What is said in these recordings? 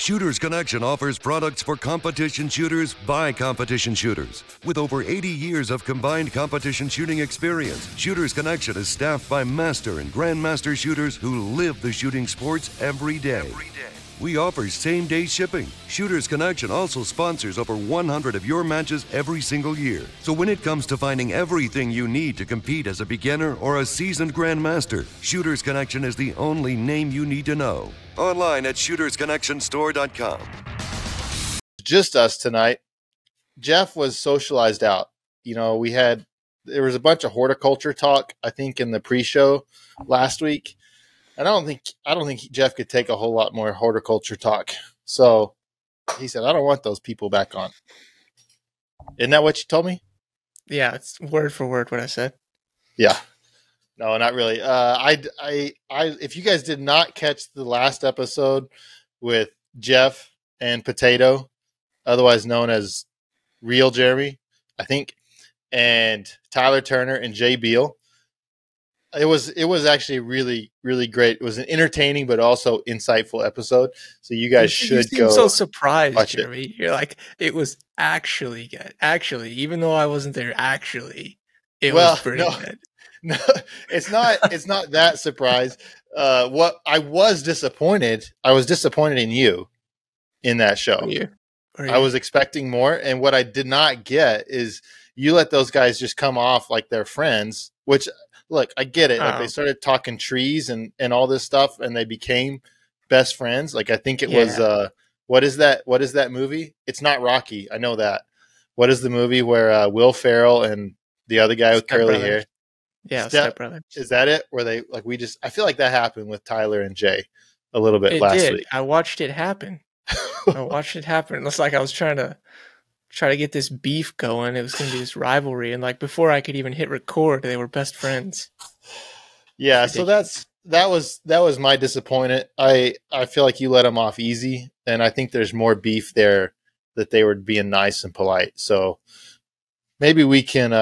Shooters Connection offers products for competition shooters by competition shooters. With over 80 years of combined competition shooting experience, Shooters Connection is staffed by master and grandmaster shooters who live the shooting sports every day. We offer same-day shipping. Shooters Connection also sponsors over 100 of your matches every single year. So when it comes to finding everything you need to compete as a beginner or a seasoned grandmaster, Shooters Connection is the only name you need to know. Online at ShootersConnectionStore.com. Just us tonight. Jeff was socialized out. You know, there was a bunch of horticulture talk, I think, in the pre-show last week. And I don't think Jeff could take a whole lot more horticulture talk. So he said, I don't want those people back on. Isn't that what you told me? Yeah, it's word for word what I said. Yeah. No, not really. If you guys did not catch the last episode with Jeff and Potato, otherwise known as Real Jeremy, I think, and Tyler Turner and Jay Beal, It was actually really, really great. It was an entertaining but also insightful episode. So you guys should go. I'm so surprised, Jeremy. You're like, it was actually good. Actually, even though I wasn't there, it was pretty good. No, it's not. It's not that surprised. What I was disappointed. I was disappointed in you in that show. I was expecting more, and what I did not get is you let those guys just come off like they're friends, which. Look, I get it. Like they started talking trees and all this stuff, and they became best friends. Like I think it was what is that movie? It's not Rocky. I know that. What is the movie where Will Ferrell and the other guy with curly hair? Yeah, Step Brother. Is that it? Where they like I feel like that happened with Tyler and Jay a little bit last week. I watched it happen. It was like I was trying to get this beef going. It was going to be this rivalry. And like before I could even hit record, they were best friends. Yeah. So that was my disappointment. I feel like you let them off easy. And I think there's more beef there that they were being nice and polite. So maybe we can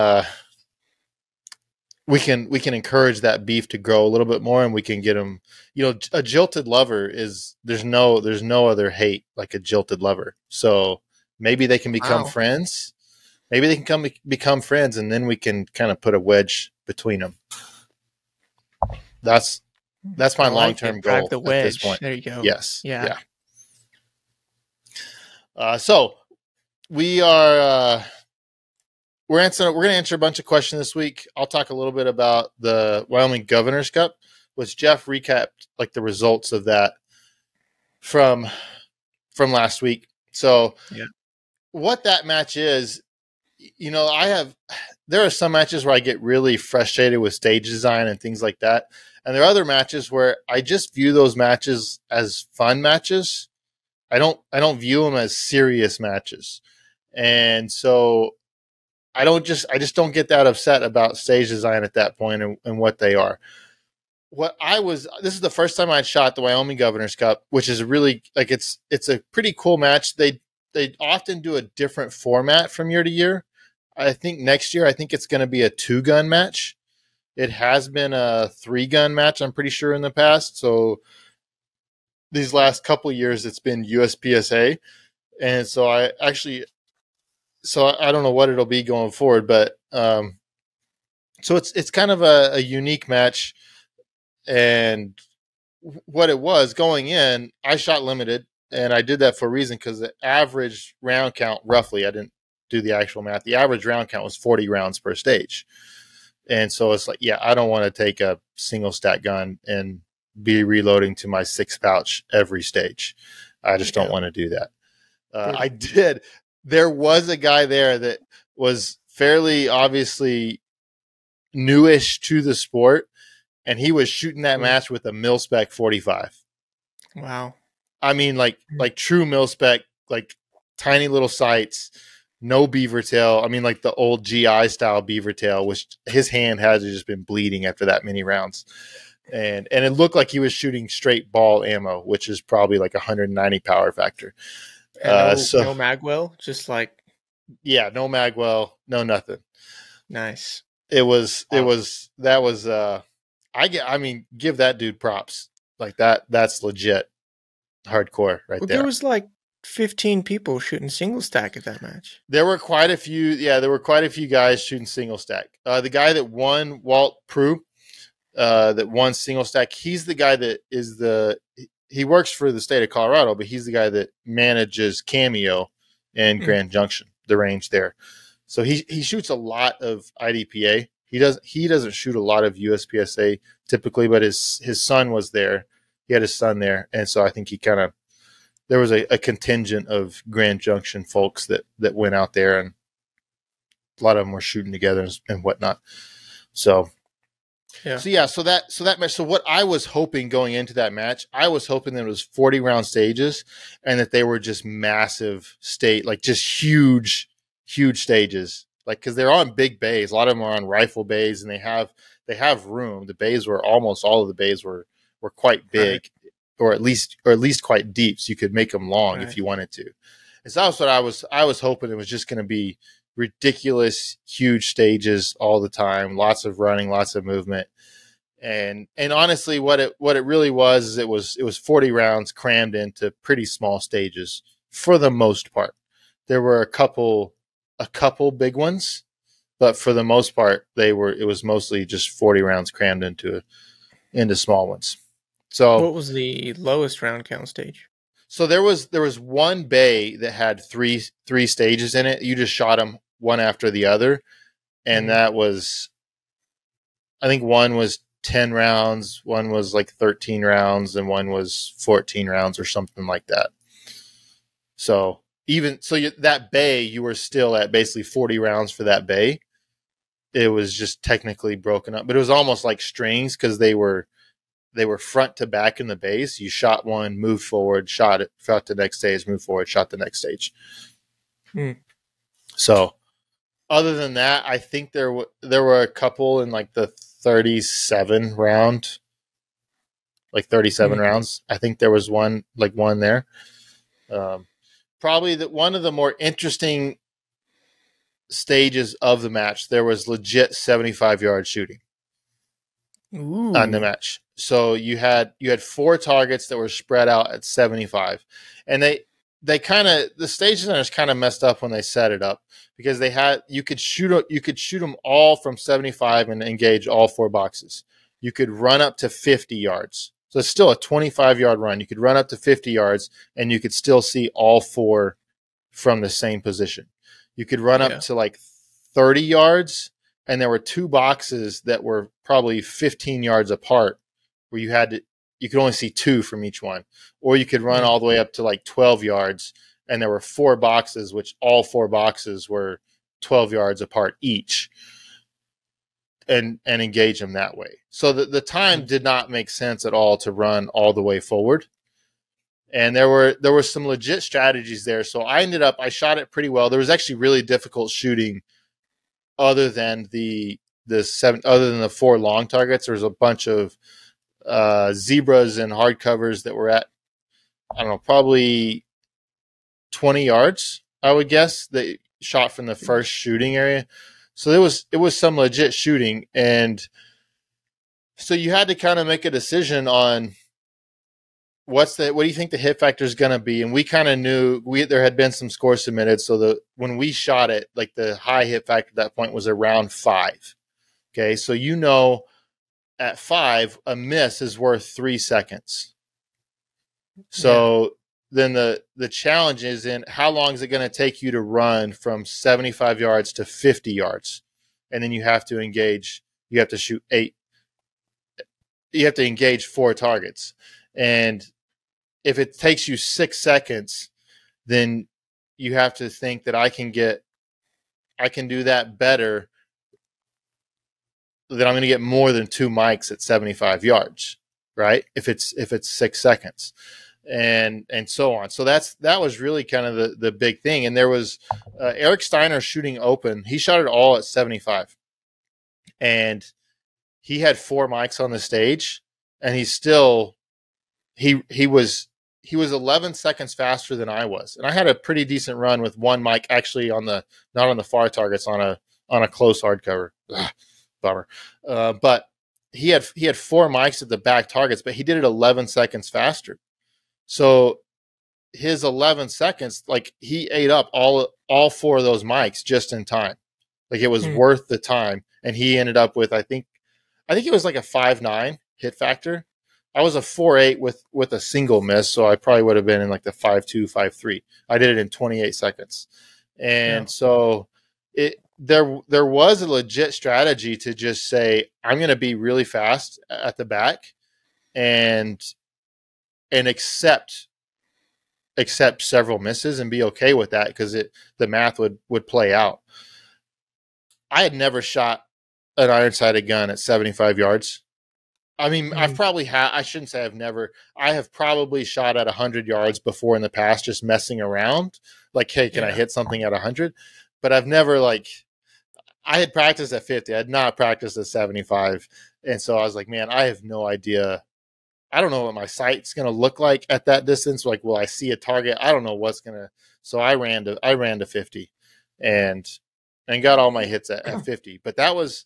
encourage that beef to grow a little bit more, and we can get them, you know, a jilted lover is there's no other hate like a jilted lover. So, maybe they can become friends. Maybe they can become friends, and then we can kind of put a wedge between them. That's my long-term goal at this point. There you go. Yes. Yeah. So we are we're going to answer a bunch of questions this week. I'll talk a little bit about the Wyoming Governor's Cup, which Jeff recapped like the results of that from last week. So yeah. What that match is, you know, there are some matches where I get really frustrated with stage design and things like that. And there are other matches where I just view those matches as fun matches. I don't view them as serious matches. And so I just don't get that upset about stage design at that point and what they are. This is the first time I'd shot the Wyoming Governor's Cup, which is really like, it's a pretty cool match. They often do a different format from year to year. I think next year, it's going to be a 2-gun match. It has been a 3-gun match, I'm pretty sure, in the past. So these last couple of years, it's been USPSA. And so I don't know what it'll be going forward, but so it's kind of a unique match. And what it was going in, I shot limited. And I did that for a reason, because the average round count, roughly, I didn't do the actual math. The average round count was 40 rounds per stage. And so it's like, yeah, I don't want to take a single stack gun and be reloading to my 6 pouch every stage. I just don't want to do that. I did. There was a guy there that was fairly obviously newish to the sport, and he was shooting that match with a mil-spec 45. Wow. I mean, like true mil-spec, like tiny little sights, no beaver tail. I mean, like the old GI style beaver tail, which his hand has just been bleeding after that many rounds. And it looked like he was shooting straight ball ammo, which is probably like 190 power factor. No magwell, just like. Yeah, no magwell, no nothing. Nice. I mean, give that dude props. Like that's legit. hardcore right there. There was like 15 people shooting single stack at that match. There were quite a few. Yeah, there were quite a few guys shooting single stack. The guy that won, Walt Pru, that won single stack, he's the guy that is the – he works for the state of Colorado, but he's the guy that manages Cameo and Grand Junction, the range there. So he shoots a lot of IDPA. He doesn't shoot a lot of USPSA typically, but his son was there. He had his son there, and so I think he kind of – there was a contingent of Grand Junction folks that went out there, and a lot of them were shooting together and whatnot. So – So what I was hoping going into that match, I was hoping that it was 40 round stages and that they were just massive state, like just huge, huge stages. Like, cause they're on big bays. A lot of them are on rifle bays and they have room. The bays were almost all of the bays were quite big, right, or at least quite deep. So you could make them long, right, if you wanted to. And so that's what I was hoping. It was just going to be ridiculous, huge stages all the time, lots of running, lots of movement. And honestly, what it really was, is it was 40 rounds crammed into pretty small stages for the most part. There were a couple big ones, but for the most part, it was mostly just 40 rounds crammed into small ones. So what was the lowest round count stage? So there was one bay that had three stages in it. You just shot them one after the other, and that was, I think one was 10 rounds, one was like 13 rounds, and one was 14 rounds or something like that. So that bay, you were still at basically 40 rounds for that bay. It was just technically broken up, but it was almost like strings because they were front to back in the base. You shot one, moved forward, shot the next stage, moved forward, shot the next stage. So other than that, I think there were a couple in like the 37 rounds. I think there was one there. Probably one of the more interesting stages of the match, there was legit 75-yard shooting. Ooh. On the match. So you had four targets that were spread out at 75, and they kind of, the stage designers kind of messed up when they set it up, because you could shoot them all from 75 and engage all four boxes. You could run up to 50 yards. So it's still a 25-yard run. You could run up to 50 yards and you could still see all four from the same position. You could run up to like 30 yards. And there were two boxes that were probably 15 yards apart where you could only see two from each one, or you could run all the way up to like 12 yards. And there were four boxes, which all four boxes were 12 yards apart each, and engage them that way. So the time did not make sense at all to run all the way forward. And there were some legit strategies there. So I shot it pretty well. There was actually really difficult shooting. Other than the four long targets, there was a bunch of zebras and hardcovers that were at, I don't know, probably 20 yards, I would guess, that shot from the first shooting area. So it was some legit shooting, and so you had to kind of make a decision on what do you think the hit factor is going to be? And we kind of knew there had been some scores submitted. So when we shot it, like the high hit factor at that point was around 5. Okay. So, at 5, a miss is worth 3 seconds. So then the challenge is in how long is it going to take you to run from 75 yards to 50 yards? And then you have to engage four targets. And if it takes you 6 seconds, then you have to think that I can do that better, that I'm going to get more than two mics at 75 yards, right? If it's 6 seconds, and so on. So that was really kind of the big thing. And there was Eric Steiner shooting open. He shot it all at 75, and he had four mics on the stage, and he's still. He was 11 seconds faster than I was, and I had a pretty decent run with one mic actually on the, not on the far targets, on a close hardcover. Ugh, bummer. But he had four mics at the back targets, but he did it 11 seconds faster. So his 11 seconds, like he ate up all four of those mics just in time. Like it was worth the time. And he ended up with, I think it was like a 5.9 hit factor. I was a 4.8 with a single miss. So I probably would have been in like the 5.2, 5.3. I did it in 28 seconds. And so there was a legit strategy to just say, I'm going to be really fast at the back and accept several misses and be okay with that. Cause the math would play out. I had never shot an iron-sighted gun at 75 yards. I mean, I've probably had, I shouldn't say I've never, I have probably shot at 100 yards before in the past, just messing around. Like, hey, can I hit something at 100? But I've never, like, I had practiced at 50. I had not practiced at 75. And so I was like, man, I have no idea. I don't know what my sight's going to look like at that distance. Like, will I see a target? I don't know what's going to. So I ran to 50 and got all my hits at 50. But that was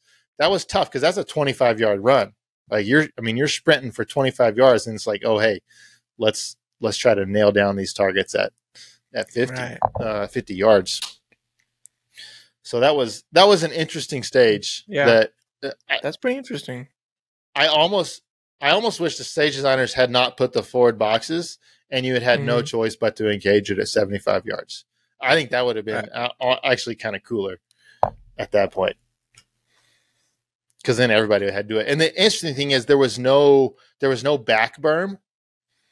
tough because that's a 25-yard run. Like you're sprinting for 25 yards, and it's like, oh hey, let's try to nail down these targets at 50, right. 50 yards. So that was an interesting stage. Yeah, that's pretty interesting. I almost wish the stage designers had not put the forward boxes, and you had no choice but to engage it at 75 yards. I think that would have been actually kind of cooler at that point. Because then everybody had to do it. And the interesting thing is there was no back berm.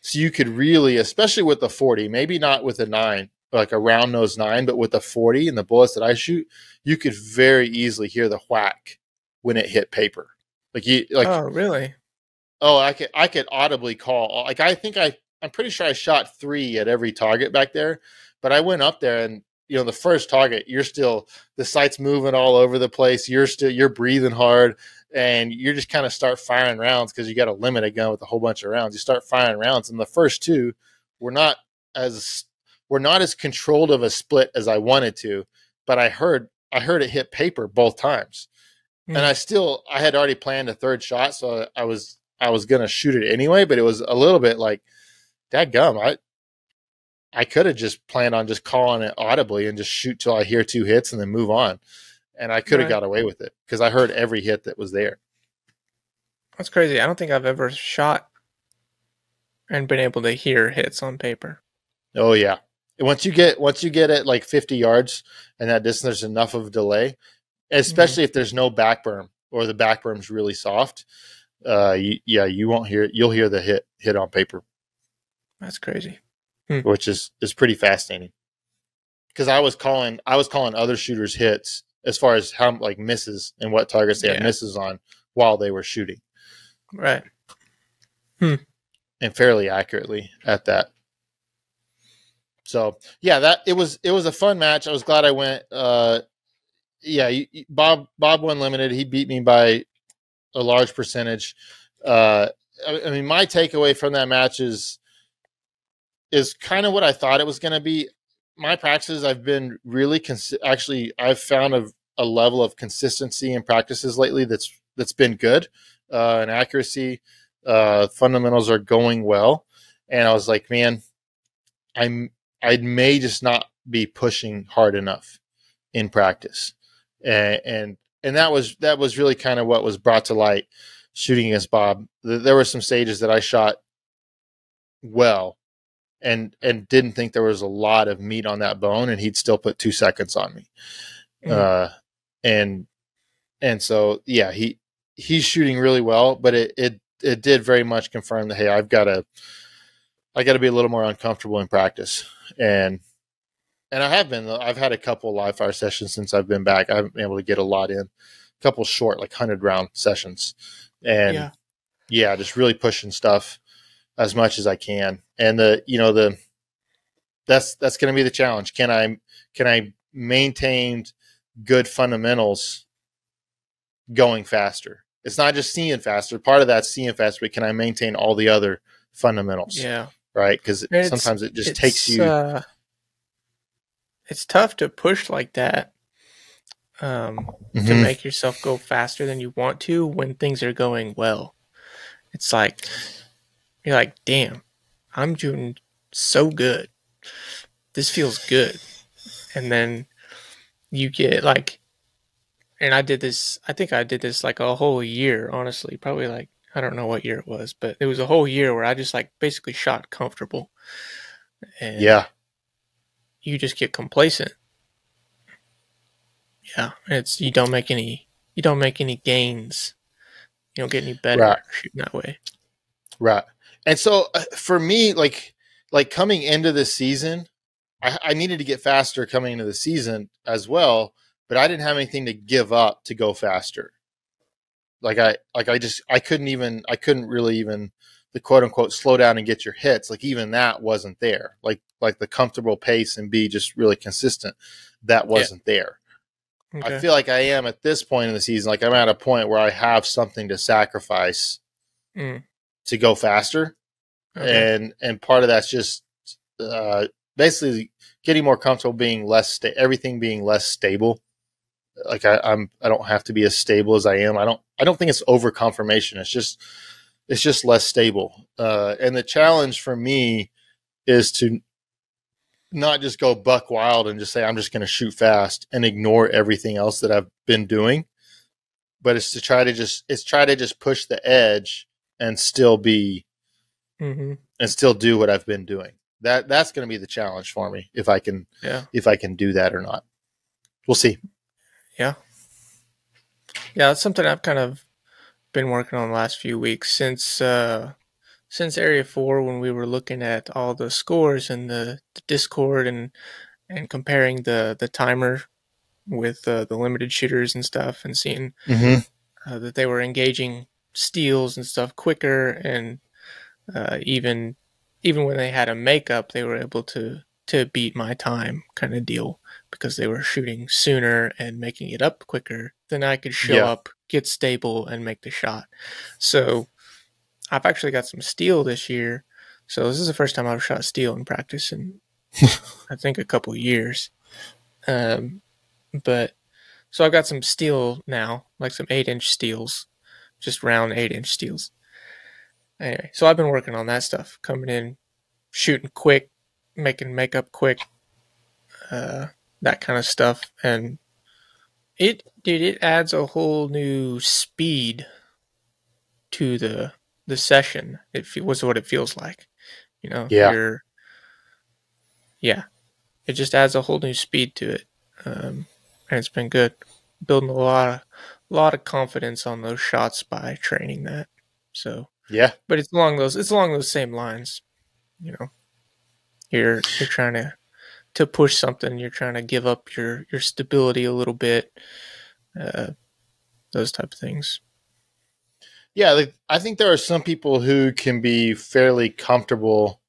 So you could really, especially with the 40, maybe not with a 9, like a round nose 9, but with the 40 and the bullets that I shoot, you could very easily hear the whack when it hit paper. Oh, really? Oh, I could audibly call. Like I'm pretty sure I shot 3 at every target back there, but I went up there and the first target, you're still, the sight's moving all over the place. You're breathing hard and you're just kind of start firing rounds because you got to limit a gun with a whole bunch of rounds. You start firing rounds and the first two were not as controlled of a split as I wanted to, but I heard it hit paper both times. Mm-hmm. And I had already planned a third shot. So I was going to shoot it anyway, but it was a little bit like dadgum. I could have just planned on just calling it audibly and just shoot till I hear 2 hits and then move on. And I could have got away with it because I heard every hit that was there. That's crazy. I don't think I've ever shot and been able to hear hits on paper. Oh yeah. Once you get at like 50 yards and that distance, there's enough of delay, especially if there's no back berm or the back berm's really soft. You won't hear it. You'll hear the hit on paper. That's crazy. Which is pretty fascinating because I was calling other shooters hits as far as how like misses and what targets they had misses on while they were shooting. Right. And fairly accurately at that. So yeah, it was a fun match. I was glad I went. Bob won limited. He beat me by a large percentage. I mean, my takeaway from that match is kind of what I thought it was going to be. My practices, I've been really I've found a level of consistency in practices lately that's been good, and accuracy, fundamentals are going well. And I was like, man, I may just not be pushing hard enough in practice, and that was really kind of what was brought to light shooting against Bob. There were some stages that I shot well. And didn't think there was a lot of meat on that bone, and he'd still put 2 seconds on me. And so yeah, he's shooting really well, but it did very much confirm that hey, I gotta be a little more uncomfortable in practice, and I have been. I've had a couple live fire sessions since I've been back. I haven't been able to get a lot in, a couple short like 100-round sessions, and yeah, just really pushing stuff as much as I can. And that's going to be the challenge. Can I maintain good fundamentals going faster? It's not just seeing faster. Part of that's seeing faster, but can I maintain all the other fundamentals? Yeah. Right. Cause sometimes it just takes you. It's tough to push like that to make yourself go faster than you want to when things are going well. It's like, you're like, damn, I'm doing so good. This feels good. And then you get like, and I did this, I think I did this like a whole year, honestly, probably like, I don't know what year it was, but it was a whole year where I just like basically shot comfortable. And yeah. You just get complacent. Yeah. It's, you don't make any gains. You don't get any better shooting that way. Right. And so for me, like coming into this season, I needed to get faster coming into the season as well, but I didn't have anything to give up to go faster. I couldn't really even the quote unquote slow down and get your hits. Like even that wasn't there. Like the comfortable pace and be just really consistent. That wasn't there. Okay. I feel like I am at this point in the season. Like I'm at a point where I have something to sacrifice to go faster. Okay. And part of that's just, basically getting more comfortable, being less, everything being less stable. Like I don't have to be as stable as I am. I don't think it's over confirmation. It's just less stable. And the challenge for me is to not just go buck wild and just say, I'm just going to shoot fast and ignore everything else that I've been doing. But it's to try to just push the edge and still be, and still do what I've been doing. That's going to be the challenge for me if I can do that or not. We'll see. Yeah. Yeah, that's something I've kind of been working on the last few weeks since Area 4, when we were looking at all the scores and the Discord and comparing the timer with the limited shooters and stuff, and seeing that they were engaging steals and stuff quicker, and even when they had a makeup, they were able to beat my time kind of deal, because they were shooting sooner and making it up quicker than I could show up, get stable, and make the shot. So I've actually got some steel this year. So this is the first time I've shot steel in practice in I think a couple years. But so I've got some steel now, like some 8-inch steels, just round 8-inch steels. Anyway, so I've been working on that stuff, coming in, shooting quick, making makeup quick, that kind of stuff. And it adds a whole new speed to the session. It was what it feels like, you know? Yeah. It just adds a whole new speed to it. And it's been good, building a lot of confidence on those shots by training that. So. Yeah, but it's along those same lines, you know. You're trying to push something. You're trying to give up your stability a little bit, those type of things. Yeah, I think there are some people who can be fairly comfortable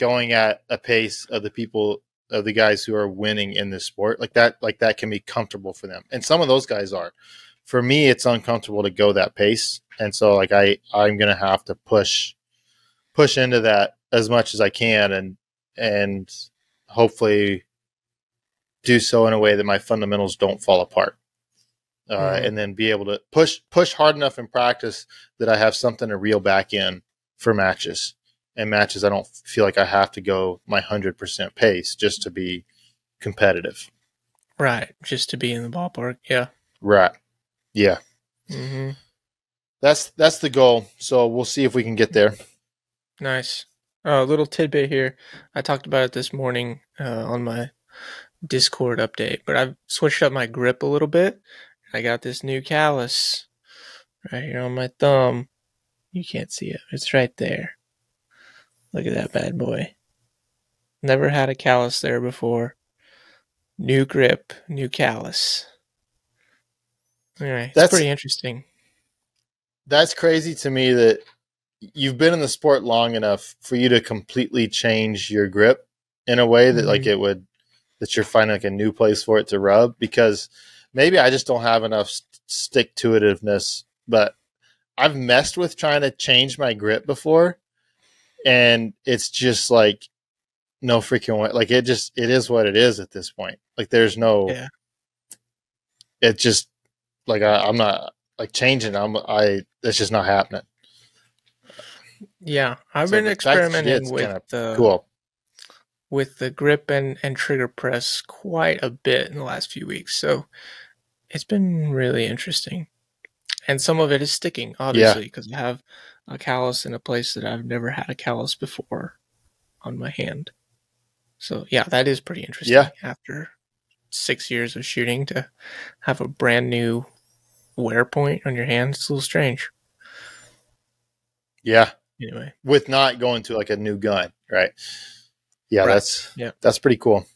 going at a pace of the guys who are winning in this sport. Like that can be comfortable for them, and some of those guys are. For me, it's uncomfortable to go that pace. And so like I'm going to have to push into that as much as I can and hopefully do so in a way that my fundamentals don't fall apart. And then be able to push hard enough in practice that I have something to reel back in for matches. And matches, I don't feel like I have to go my 100% pace just to be competitive. Right. Just to be in the ballpark. Yeah. Right. Yeah. Mm-hmm. That's the goal. So we'll see if we can get there. Nice. A little tidbit here. I talked about it this morning on my Discord update, but I've switched up my grip a little bit. I got this new callus right here on my thumb. You can't see it. It's right there. Look at that bad boy. Never had a callus there before. New grip, new callus. All right, that's pretty interesting. That's crazy to me that you've been in the sport long enough for you to completely change your grip in a way that that you're finding like a new place for it to rub, because maybe I just don't have enough stick-to-itiveness, but I've messed with trying to change my grip before, and it's just like no freaking way. Like it is what it is at this point. Like there's no, it just, like I'm not like changing. That's just not happening. Yeah, I've been experimenting with the grip and trigger press quite a bit in the last few weeks. So it's been really interesting. And some of it is sticking, obviously, because I have a callus in a place that I've never had a callus before on my hand. So, yeah, that is pretty interesting. Yeah. After 6 years of shooting to have a brand new wear point on your hand, it's a little strange. Yeah. Anyway, with not going to like a new gun, right? Yeah, right. That's pretty cool.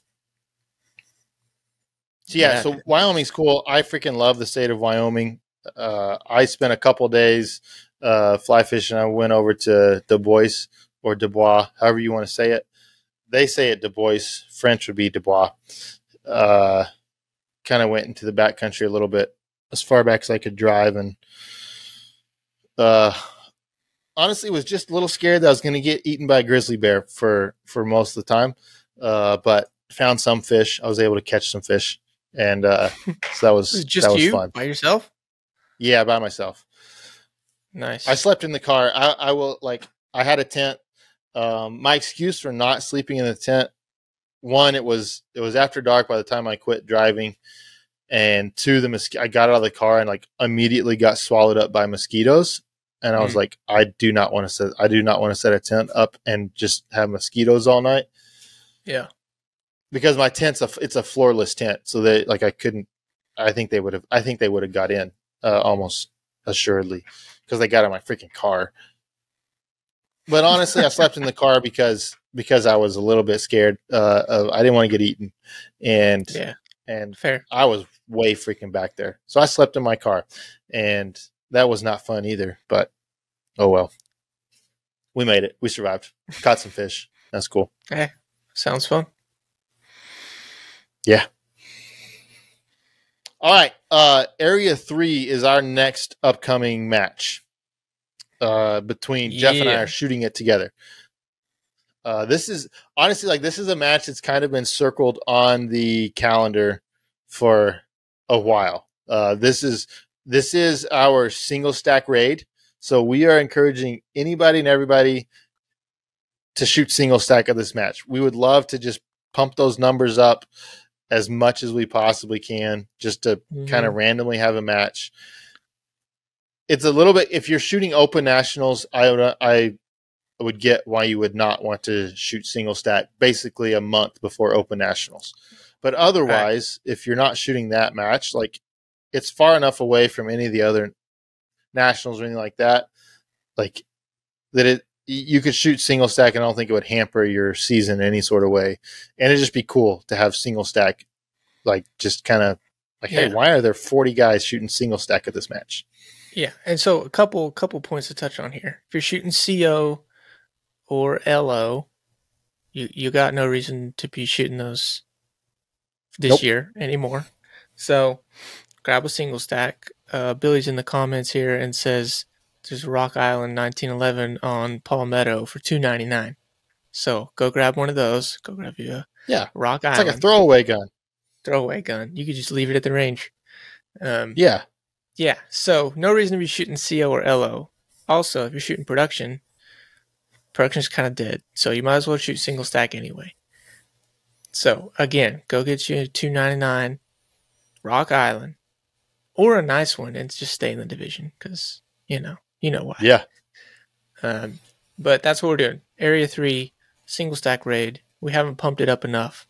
So, yeah, so Wyoming's cool. I freaking love the state of Wyoming. I spent a couple days fly fishing. I went over to Dubois, however you want to say it. They say it Dubois. French would be Dubois. Kind of went into the backcountry a little bit, as far back as I could drive, and honestly was just a little scared that I was going to get eaten by a grizzly bear for most of the time, but found some fish. I was able to catch some fish, and so that was fun. By yourself? Yeah, by myself. Nice. I slept in the car. I had a tent. My excuse for not sleeping in the tent, one, it was after dark by the time I quit driving, and two, I got out of the car and like immediately got swallowed up by mosquitoes, and I was like, I do not want to set a tent up and just have mosquitoes all night. Yeah, because my tent's it's a floorless tent, so they like I think they would have got in. Almost assuredly, because they got in my freaking car. But honestly, I slept in the car because I was a little bit scared. I didn't want to get eaten, and fair. I was way freaking back there, so I slept in my car, and that was not fun either. But oh well, we made it. We survived. Caught some fish. That's cool. Hey, sounds fun. Yeah. All right, Area 3 is our next upcoming match between Jeff and I are shooting it together. This is honestly like this is a match that's kind of been circled on the calendar for a while. This is our single stack raid, so we are encouraging anybody and everybody to shoot single stack of this match. We would love to just pump those numbers up as much as we possibly can, just to kind of randomly have a match. It's a little bit, if you're shooting open nationals, I would get why you would not want to shoot single stack basically a month before open nationals. But otherwise, if you're not shooting that match, like it's far enough away from any of the other nationals or anything like that you could shoot single stack, and I don't think it would hamper your season in any sort of way. And it'd just be cool to have single stack, like just kind of like, hey, why are there 40 guys shooting single stack at this match? Yeah. And so a couple points to touch on here. If you're shooting CO or LO, you got no reason to be shooting those this year anymore. So grab a single stack. Billy's in the comments here and says, there's Rock Island 1911 on Palmetto for $2.99. So go grab one of those. Go grab you a Rock Island. It's like a throwaway gun. You could just leave it at the range. Yeah. So no reason to be shooting CO or LO. Also, if you're shooting production's kind of dead. So you might as well shoot single stack anyway. So again, go get you a $2.99 Rock Island or a nice one and just stay in the division because you know why. Yeah. But that's what we're doing. Area 3, single stack raid. We haven't pumped it up enough,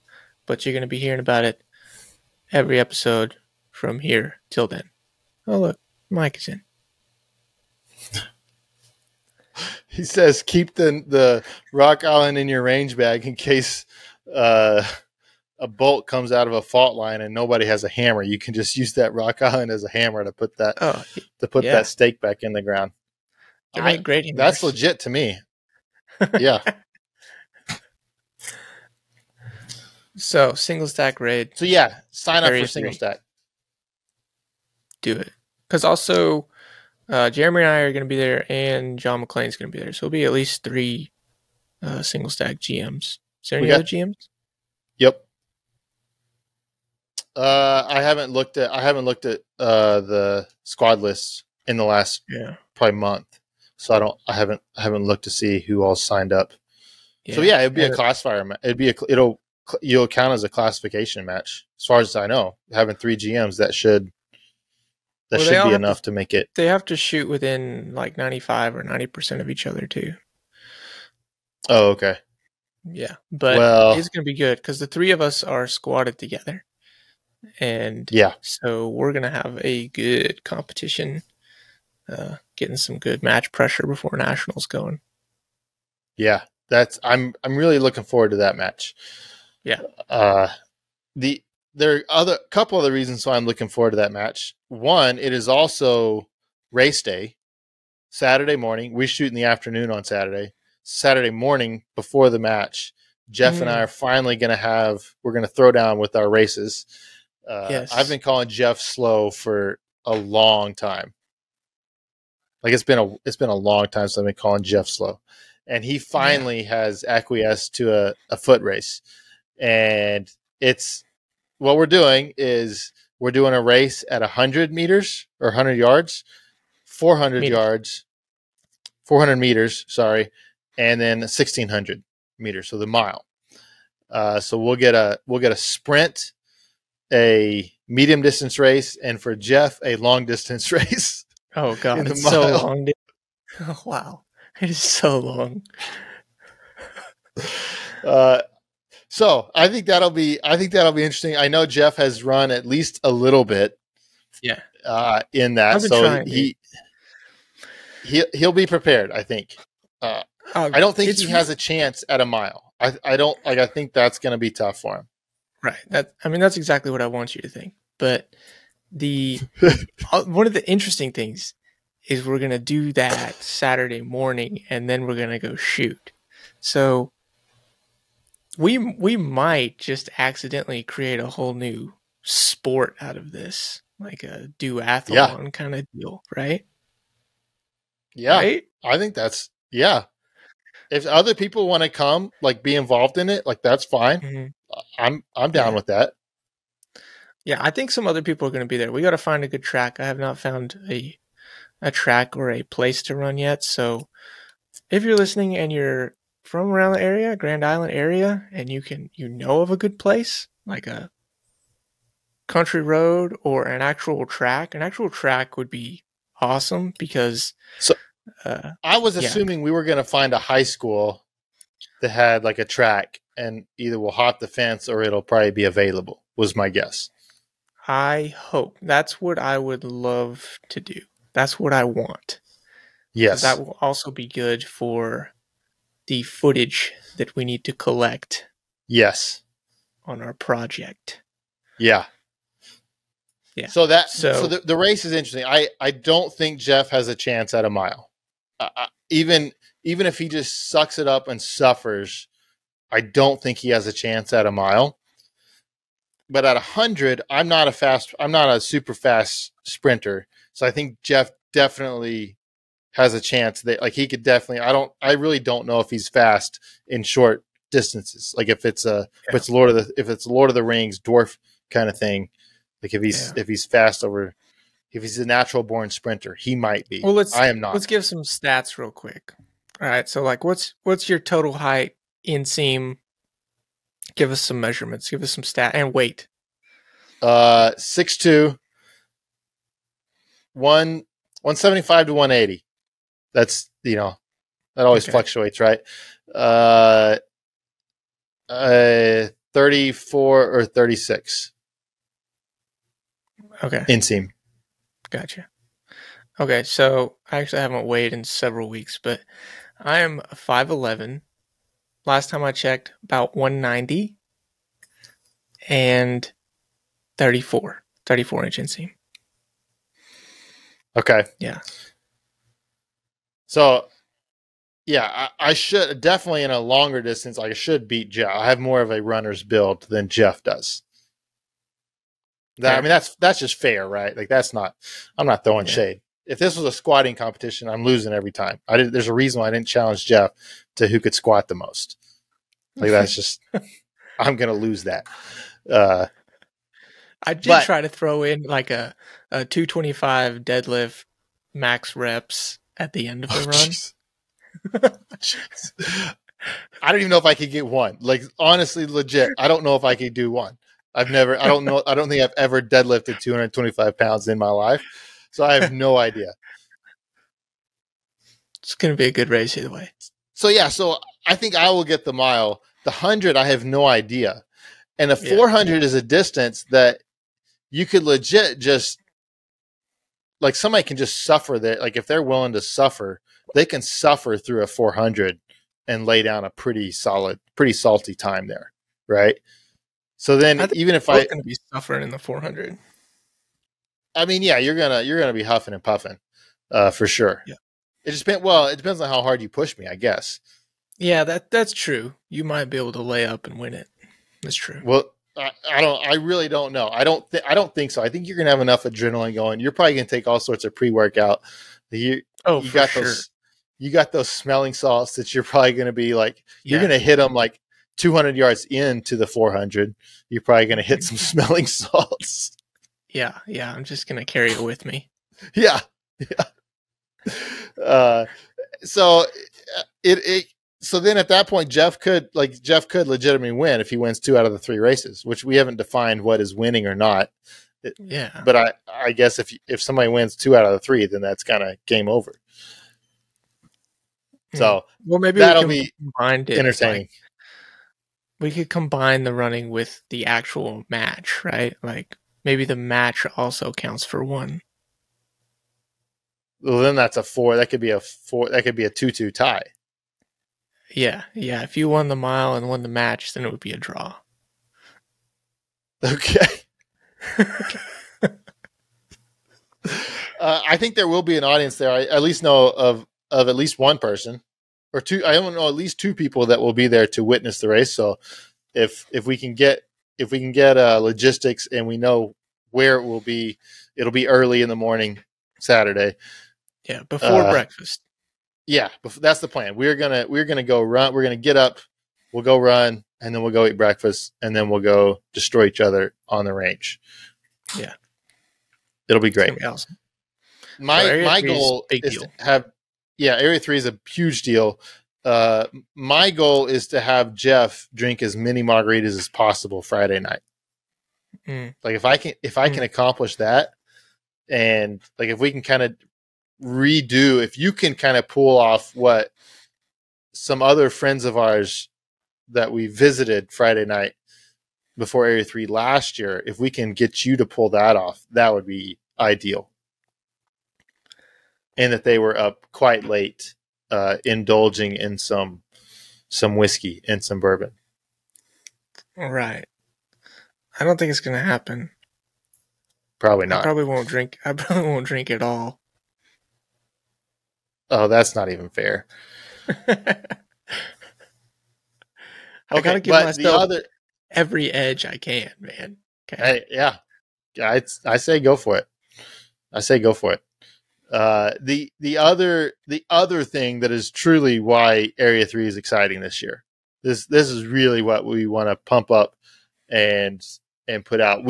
but you're going to be hearing about it every episode from here till then. Oh, look, Mike is in. He says, keep the Rock Island in your range bag in case a bolt comes out of a fault line and nobody has a hammer. You can just use that Rock Island as a hammer to put that that stake back in the ground. Great, that's legit to me. Yeah. So single stack raid. So yeah, sign up for single stack. Do it, because also Jeremy and I are going to be there, and John McClain is going to be there. So it'll be at least 3 single stack GMs. Is there any other GMs? Yep. I haven't looked at the squad list in the last probably month. So I haven't looked to see who all signed up. Yeah. So yeah, it'd be a classifier. You'll count as a classification match, as far as I know. Having three GMs, that should be enough to make it. They have to shoot within like 95 or 90% of each other too. Oh, okay. Yeah, but it's going to be good because the three of us are squatted together. And yeah, so we're going to have a good competition, getting some good match pressure before Nationals going. Yeah, I'm really looking forward to that match. Yeah. There are a couple other reasons why I'm looking forward to that match. One, it is also race day, Saturday morning. We shoot in the afternoon on Saturday. Saturday morning before the match, Jeff and I are finally going to we're going to throw down with our races. Yes. I've been calling Jeff slow for a long time. Like it's been a long time since I've been calling Jeff slow. And he finally has acquiesced to a foot race. And what we're doing is we're doing a race at 100 meters or 100 yards, 400 yards, 400 meters, sorry, and then 1,600 meters, so the mile. So we'll get a sprint, a medium distance race, and for Jeff, a long distance race. Oh God, it's so long. Oh, wow, it is so long. So I think that'll be interesting. I know Jeff has run at least a little bit. Yeah. In that, I've been trying, he'll be prepared. I think. I don't think he has a chance at a mile. I think that's going to be tough for him. Right. That's exactly what I want you to think. But one of the interesting things is we're going to do that Saturday morning, and then we're going to go shoot. So we might just accidentally create a whole new sport out of this, like a duathlon kind of deal, right? Yeah, right? I think that's yeah. If other people want to come, like be involved in it, like that's fine. Mm-hmm. I'm down with that. Yeah, I think some other people are going to be there. We got to find a good track. I have not found a track or a place to run yet. So if you're listening and you're from around the area, Grand Island area, and you know of a good place, like a country road or an actual track would be awesome because. So- I was assuming we were going to find a high school that had like a track, and either we'll hop the fence or it'll probably be available, was my guess. I hope. That's what I would love to do. That's what I want. Yes. That will also be good for the footage that we need to collect. Yes. On our project. Yeah. Yeah. So the race is interesting. I don't think Jeff has a chance at a mile. Even if he just sucks it up and suffers, I don't think he has a chance at a mile. But at 100, I'm not a super fast sprinter, so I think Jeff definitely has a chance. That like he could definitely. I really don't know if he's fast in short distances. Like if it's Lord of the Rings dwarf kind of thing. Like if he's fast over. If he's a natural born sprinter, he might be. Well, I am not. Let's give some stats real quick. All right. So like what's your total height, inseam? Give us some measurements, give us some stat and weight. 6'2", 175 to 180. That's that always fluctuates, right? 34 or 36. Okay. Inseam. Gotcha. Okay, so I actually haven't weighed in several weeks, but I am 5'11". Last time I checked, about 190 and 34 inch inseam. Okay. Yeah. So, yeah, I should definitely in a longer distance, like I should beat Jeff. I have more of a runner's build than Jeff does. That's just fair, right? Like I'm not throwing shade. If this was a squatting competition, I'm losing every time. There's a reason why I didn't challenge Jeff to who could squat the most. Like that's just, I'm going to lose that. I did try to throw in like a 225 deadlift max reps at the end of the run. I don't even know if I could get one. Like, honestly, legit, I don't know if I could do one. I don't know. I don't think I've ever deadlifted 225 pounds in my life. So I have no idea. It's going to be a good race either way. So yeah, so I think I will get the mile. The 100, I have no idea. And the 400 is a distance that you could legit just, like, somebody can just suffer there. Like, if they're willing to suffer, they can suffer through a 400 and lay down a pretty solid, pretty salty time there, right? So then, even if I'm going to be suffering in the 400, I mean, yeah, you're gonna be huffing and puffing, for sure. Yeah, it depends on how hard you push me, I guess. Yeah, that's true. You might be able to lay up and win it. That's true. Well, I really don't know. I don't think so. I think you're gonna have enough adrenaline going. You're probably gonna take all sorts of pre-workout. You got those smelling salts that you're probably gonna be like. Yeah. You're gonna hit them like 200 yards into the 400, you're probably going to hit some smelling salts. Yeah, I'm just going to carry it with me. Yeah. So then at that point, Jeff could legitimately win if he wins 2 out of the 3 races, which we haven't defined what is winning or not. Yeah. But I guess if somebody wins 2 out of the 3, then that's kind of game over. So well, maybe that'll be entertaining. We could combine the running with the actual match, right? Like, maybe the match also counts for 1. Well, then that's a 4. That could be a 4. That could be a 2-2 tie. Yeah. If you won the mile and won the match, then it would be a draw. Okay. I think there will be an audience there. I at least know of at least one person. Or 2, I don't know, at least 2 people that will be there to witness the race. So if we can get logistics and we know where it will be, it'll be early in the morning Saturday. Yeah, before breakfast. Yeah, that's the plan. We're gonna go run. We're gonna get up. We'll go run, and then we'll go eat breakfast, and then we'll go destroy each other on the range. Yeah, it'll be great. It's gonna be awesome. My goal is to have. Yeah, Area 3 is a huge deal. My goal is to have Jeff drink as many margaritas as possible Friday night. Mm. Like, if I can accomplish that, and like if we can kind of redo, if you can kind of pull off what some other friends of ours that we visited Friday night before Area 3 last year, if we can get you to pull that off, that would be ideal. And that they were up quite late, indulging in some whiskey and some bourbon. Right. I don't think it's going to happen. Probably not. I probably won't drink at all. Oh, that's not even fair. I got to give myself every edge I can, man. Okay. I say go for it. The other thing that is truly why Area 3 is exciting this year. This is really what we want to pump up and put out.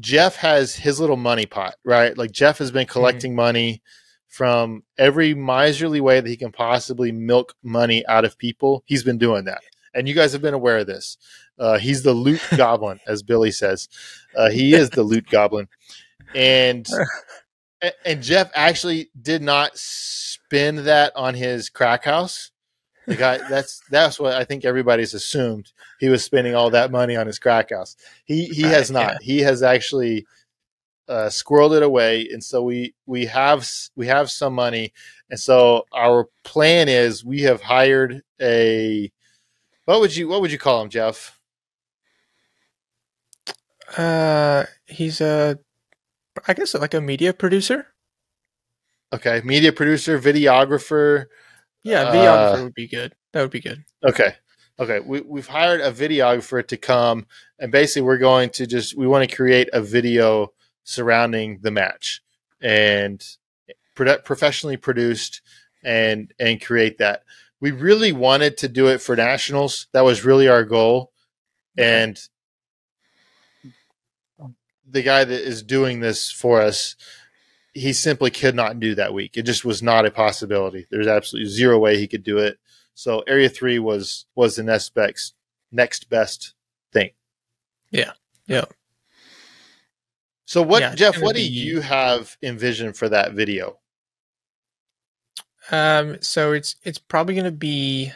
Jeff has his little money pot, right? Like, Jeff has been collecting money from every miserly way that he can possibly milk money out of people. He's been doing that. And you guys have been aware of this. He's the loot goblin, as Billy says. He is the loot goblin. And Jeff actually did not spend that on his crack house. The guy, that's what I think everybody's assumed. He was spending all that money on his crack house. He has not. Yeah. He has actually squirreled it away, and so we have some money. And so our plan is we have hired a what would you call him, Jeff? He's a. I guess like a media producer. Okay. Media producer, videographer. Yeah. Videographer would be good. That would be good. Okay. We've hired a videographer to come, and basically we're going to we want to create a video surrounding the match and professionally produced and create that. We really wanted to do it for nationals. That was really our goal. And the guy that is doing this for us he simply could not do that week. It just was not a possibility. There's absolutely zero way he could do it. So Area 3 was the next best thing. Yeah. Yeah. So what, yeah, Jeff, what do you have envisioned for that video? So it's probably going to be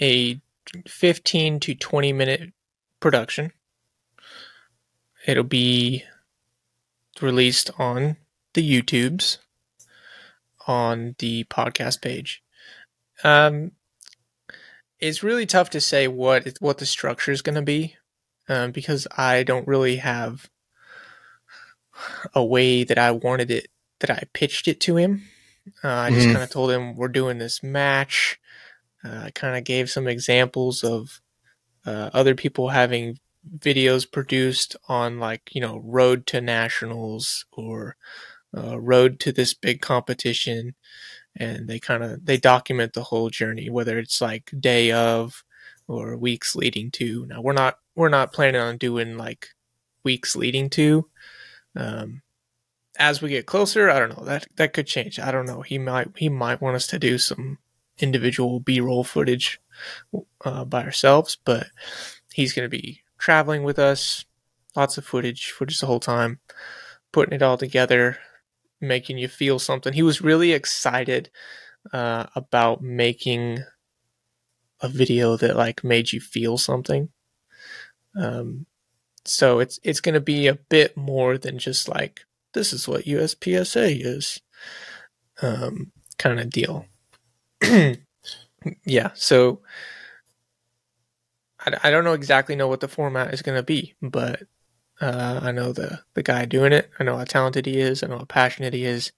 a 15 to 20 minute production. It'll be released on the YouTubes, on the podcast page. It's really tough to say what the structure is going to be, because I don't really have a way that I wanted it, that I pitched it to him. I just kind of told him we're doing this match. I kind of gave some examples of other people having videos produced on, like, you know, road to nationals or road to this big competition, and they document the whole journey, whether it's like day of or weeks leading to. Now we're not planning on doing like weeks leading to. As we get closer, I don't know, that could change. I don't know. He might want us to do some individual B-roll footage by ourselves, but he's going to be traveling with us, lots of footage the whole time, putting it all together, making you feel something. He was really excited about making a video that like made you feel something. So it's going to be a bit more than just like, this is what USPSA is, kind of deal. Yeah, so I don't know exactly what the format is going to be, but I know the guy doing it. I know how talented he is. I know how passionate he is.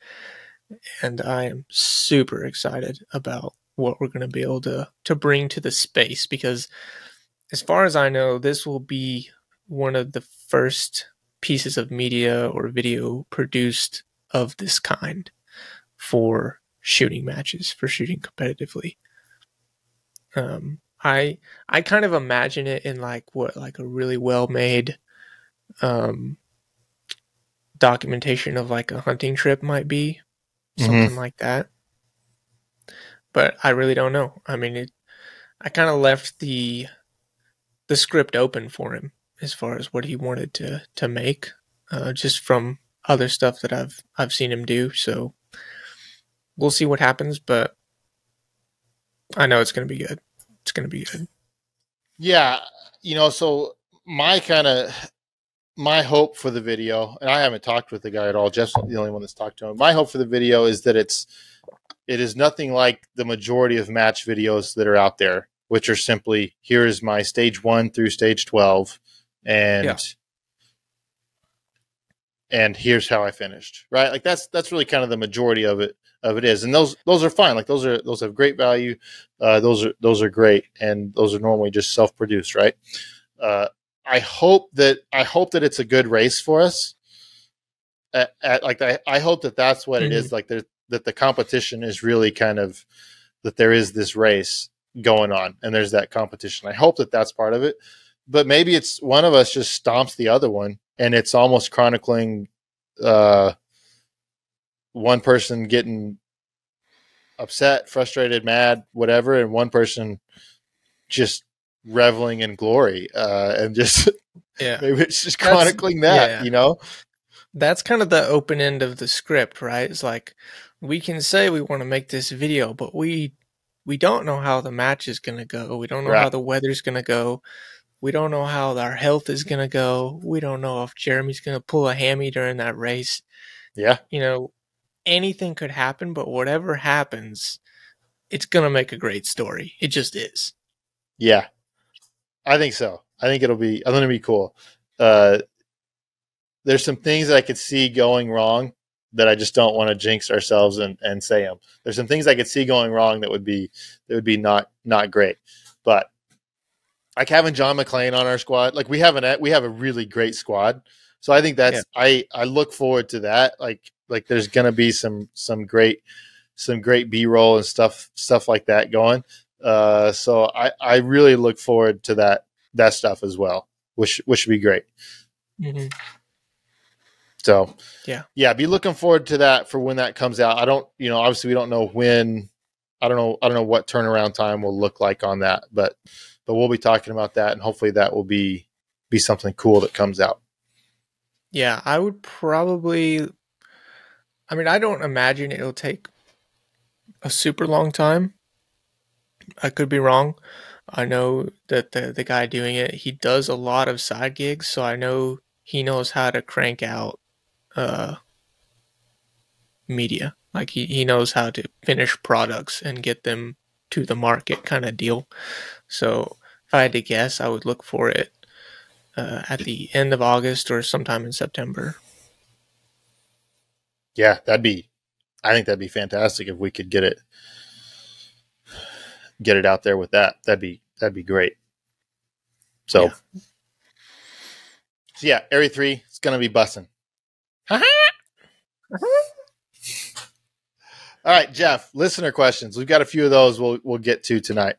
And I am super excited about what we're going to be able to bring to the space, because as far as I know, this will be one of the first pieces of media or video produced of this kind for shooting matches, for shooting competitively. I kind of imagine it in like a really well-made documentation of like a hunting trip might be, something like that. But I really don't know. I mean, I kind of left the script open for him as far as what he wanted to make, just from other stuff that I've seen him do. So we'll see what happens, but I know it's going to be good. It's going to be good. Yeah. You know, so my hope for the video, and I haven't talked with the guy at all. Jeff's the only one that's talked to him. My hope for the video is that it is nothing like the majority of match videos that are out there, which are simply, here is my stage 1 through stage 12. And here's how I finished, right? Like that's really kind of the majority of it is. And those are fine. Like those have great value. Those are great. And those are normally just self-produced, right? I hope that it's a good race for us. I hope that that's what it is. Like that the competition is really kind of that there is this race going on and there's that competition. I hope that that's part of it. But maybe it's one of us just stomps the other one, and it's almost chronicling one person getting upset, frustrated, mad, whatever, and one person just reveling in glory, and just maybe it's just chronicling you know? That's kind of the open end of the script, right? It's like, we can say we want to make this video, but we don't know how the match is going to go. We don't know how the weather's going to go. We don't know how our health is going to go. We don't know if Jeremy's going to pull a hammy during that race. Yeah. You know, anything could happen, but whatever happens, it's going to make a great story. It just is. Yeah. I think so. I think it'll be cool. There's some things that I could see going wrong that I just don't want to jinx ourselves and say them. There's some things I could see going wrong that would be not great, but like having John McClain on our squad, like we have a really great squad. So I think that's, I look forward to that. Like there's going to be some great B-roll and stuff like that going. So I really look forward to that stuff as well, which should be great. Mm-hmm. So yeah, be looking forward to that for when that comes out. Obviously we don't know when. I don't know what turnaround time will look like on that, but we'll be talking about that, and hopefully that will be something cool that comes out. Yeah, I would probably. I mean, I don't imagine it'll take a super long time. I could be wrong. I know that the guy doing it, he does a lot of side gigs, so I know he knows how to crank out media. Like he knows how to finish products and get them to the market kind of deal. So if I had to guess, I would look for it at the end of August or sometime in September. Yeah, I think that'd be fantastic if we could get it out there with that. That'd be great. So, yeah, Area 3, it's going to be bussing. All right, Jeff, listener questions. We've got a few of those we'll get to tonight.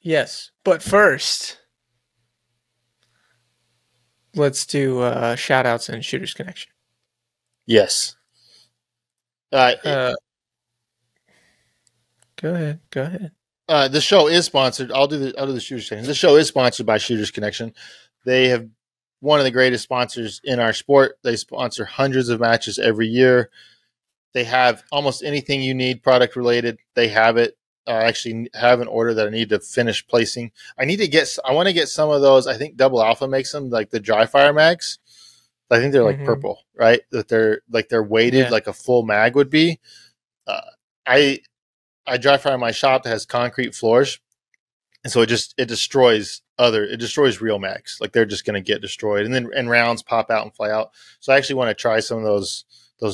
Yes, but first, let's do shout-outs and Shooters Connection. Yes. All right. Go ahead. The show is sponsored. I'll do the Shooters Connection. The show is sponsored by Shooters Connection. They have one of the greatest sponsors in our sport. They sponsor hundreds of matches every year. They have almost anything you need product related. They have it. I actually have an order that I need to finish placing. I want to get some of those. I think Double Alpha makes them, like the dry fire mags. I think they're like purple, right? That they're weighted like a full mag would be. I dry fire my shop that has concrete floors, and so it destroys real mags. Like they're just going to get destroyed, and rounds pop out and fly out. So I actually want to try some of those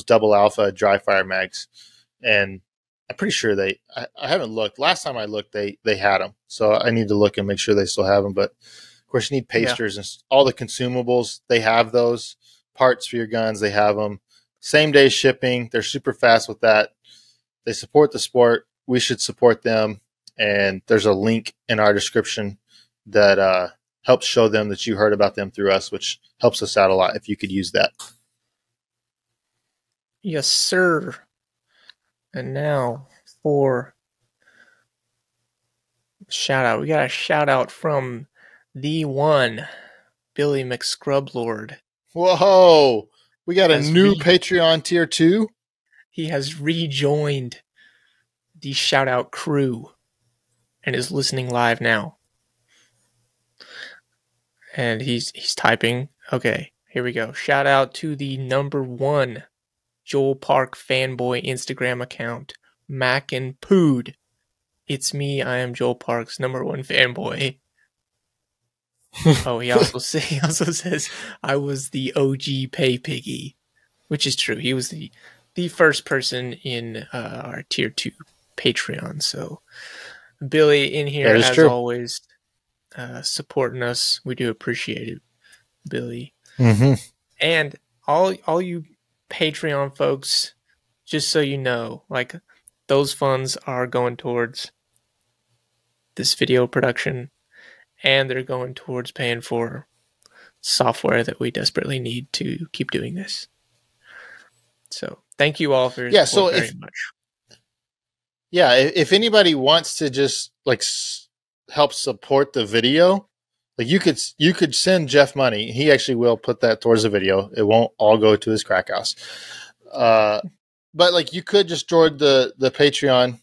Double Alpha dry fire mags, and I'm pretty sure I haven't looked. Last time I looked, they had them, so I need to look and make sure they still have them. But of course, you need pasters and all the consumables. They have those parts for your guns. They have them. Same day shipping. They're super fast with that. They support the sport. We should support them, and there's a link in our description that helps show them that you heard about them through us, which helps us out a lot if you could use that. Yes, sir. And now for shout out. We got a shout out from the one, Billy McScrublord. Whoa! We got a new Patreon tier 2. He has rejoined the shout out crew and is listening live now, and he's typing. Okay, here we go. Shout out to the #1 Joel Park fanboy Instagram account, Mac and Pood. It's me. I am Joel Park's #1 fanboy. Oh, he also says I was the OG pay piggy, which is true. He was the first person in our tier 2 Patreon. So Billy in here, as true. Always supporting us. We do appreciate it, Billy. Mm-hmm. And all you Patreon folks, just so you know, like those funds are going towards this video production, and they're going towards paying for software that we desperately need to keep doing this. So thank you all for your support very much. Yeah, if anybody wants to just like help support the video, like you could send Jeff money. He actually will put that towards the video. It won't all go to his crack house. But like you could just join the Patreon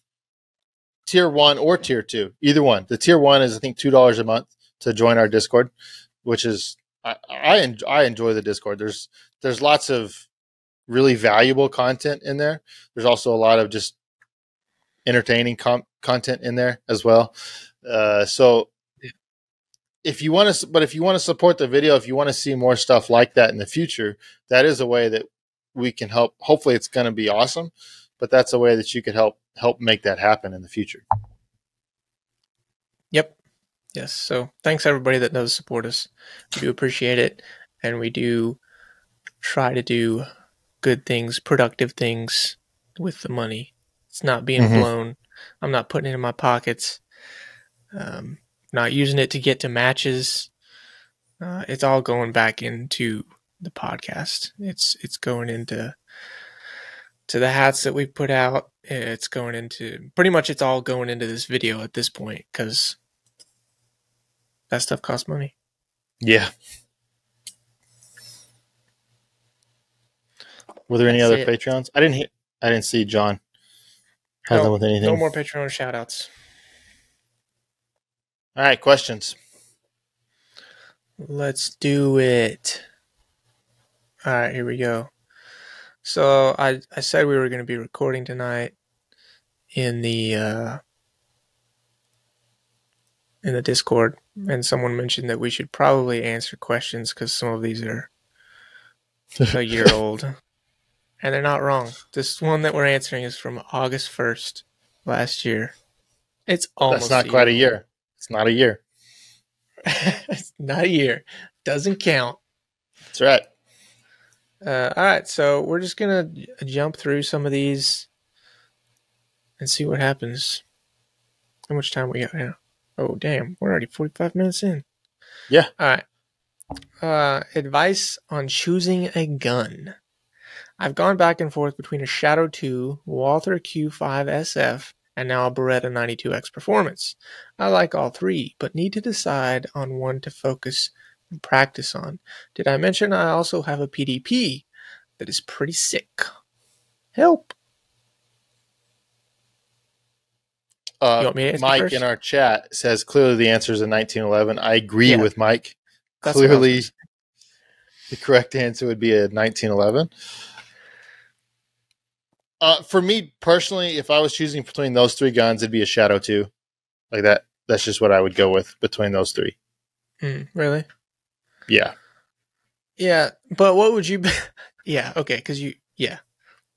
tier 1 or tier 2, either one. The tier 1 is I think $2 a month to join our Discord, which is I enjoy the Discord. There's lots of really valuable content in there. There's also a lot of just entertaining content in there as well. If you want to support the video, if you want to see more stuff like that in the future, that is a way that we can help. Hopefully, it's going to be awesome, but that's a way that you could help make that happen in the future. Yep. Yes. So thanks everybody that does support us. We do appreciate it. And we do try to do good things, productive things with the money. It's not being blown. I'm not putting it in my pockets. Not using it to get to matches. It's all going back into the podcast. It's going into the hats that we put out. It's going into pretty much, it's all going into this video at this point, because that stuff costs money. Yeah. Were there any other Patreons? I didn't see John. Had them with anything? No more Patreon shout-outs. All right, questions. Let's do it. All right, here we go. So I said we were going to be recording tonight in the Discord, and someone mentioned that we should probably answer questions because some of these are a year old. And they're not wrong. This one that we're answering is from August 1st last year. It's almost quite a year. It's not a year. It's not a year. Doesn't count. That's right. All right. So we're just going to jump through some of these and see what happens. How much time we got now? Oh, damn. We're already 45 minutes in. Yeah. All right. Advice on choosing a gun. I've gone back and forth between a Shadow 2, Walther Q5 SF, and now a Beretta 92X Performance. I like all three, but need to decide on one to focus and practice on. Did I mention I also have a PDP that is pretty sick? Help! You want me to answer Mike first? In our chat says clearly the answer is a 1911. I agree with Mike. That's clearly the correct answer would be a 1911. For me personally, if I was choosing between those three guns, it'd be a Shadow 2. Like that. That's just what I would go with between those three. Really? Yeah. Yeah. But what would you be? Yeah. Okay. Cause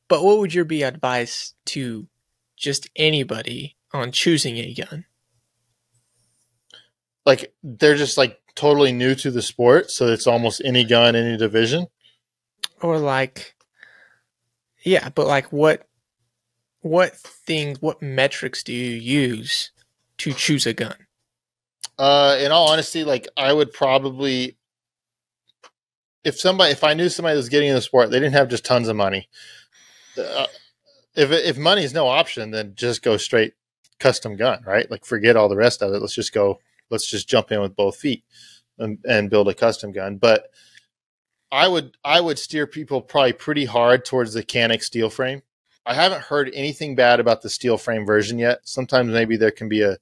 but what would your be advice to just anybody on choosing a gun? Like they're just like totally new to the sport. So it's almost any gun, any division. Or like, yeah, but like what things, what metrics do you use to choose a gun? In all honesty, like I would probably, if I knew somebody that was getting into the sport, they didn't have just tons of money. If money is no option, then just go straight custom gun, right? Like forget all the rest of it. Let's just jump in with both feet and build a custom gun. But I would steer people probably pretty hard towards the Canik steel frame. I haven't heard anything bad about the steel frame version yet. Sometimes maybe there can be a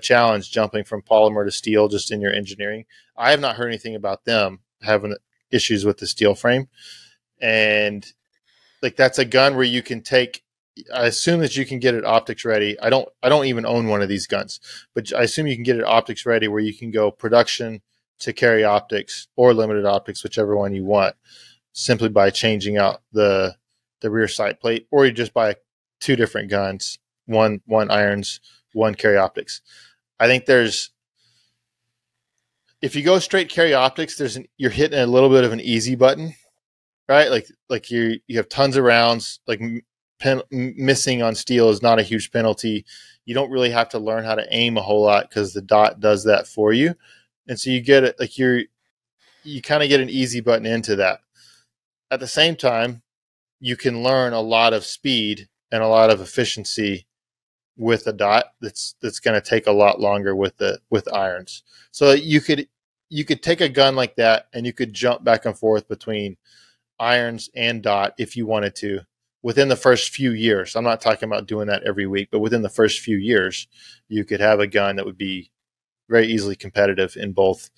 challenge jumping from polymer to steel just in your engineering. I have not heard anything about them having issues with the steel frame. And like that's a gun where you can take, I assume that you can get it optics ready. I don't even own one of these guns, but I assume you can get it optics ready where you can go production to carry optics or limited optics, whichever one you want, simply by changing out the rear sight plate, or you just buy two different guns, one irons, one carry optics. I think if you go straight carry optics, you're hitting a little bit of an easy button, right? Like you have tons of rounds, like missing on steel is not a huge penalty. You don't really have to learn how to aim a whole lot because the dot does that for you. And so you get it, like you kind of get an easy button into that. At the same time, you can learn a lot of speed and a lot of efficiency with a dot that's going to take a lot longer with irons. So you could take a gun like that and you could jump back and forth between irons and dot if you wanted to within the first few years. I'm not talking about doing that every week, but within the first few years, you could have a gun that would be very easily competitive in both.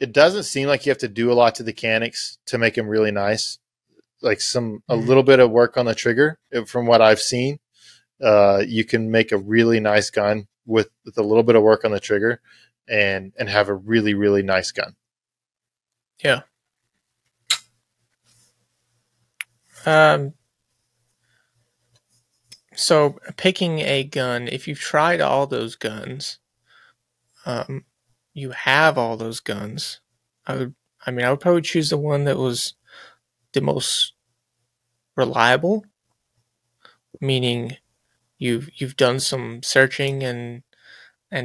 It doesn't seem like you have to do a lot to the mechanics to make them really nice. Like a little bit of work on the trigger, from what I've seen, you can make a really nice gun with a little bit of work on the trigger and have a really, really nice gun. Yeah. So picking a gun, if you've tried all those guns, you have all those guns. I would probably choose the one that was the most reliable, meaning you've done some searching and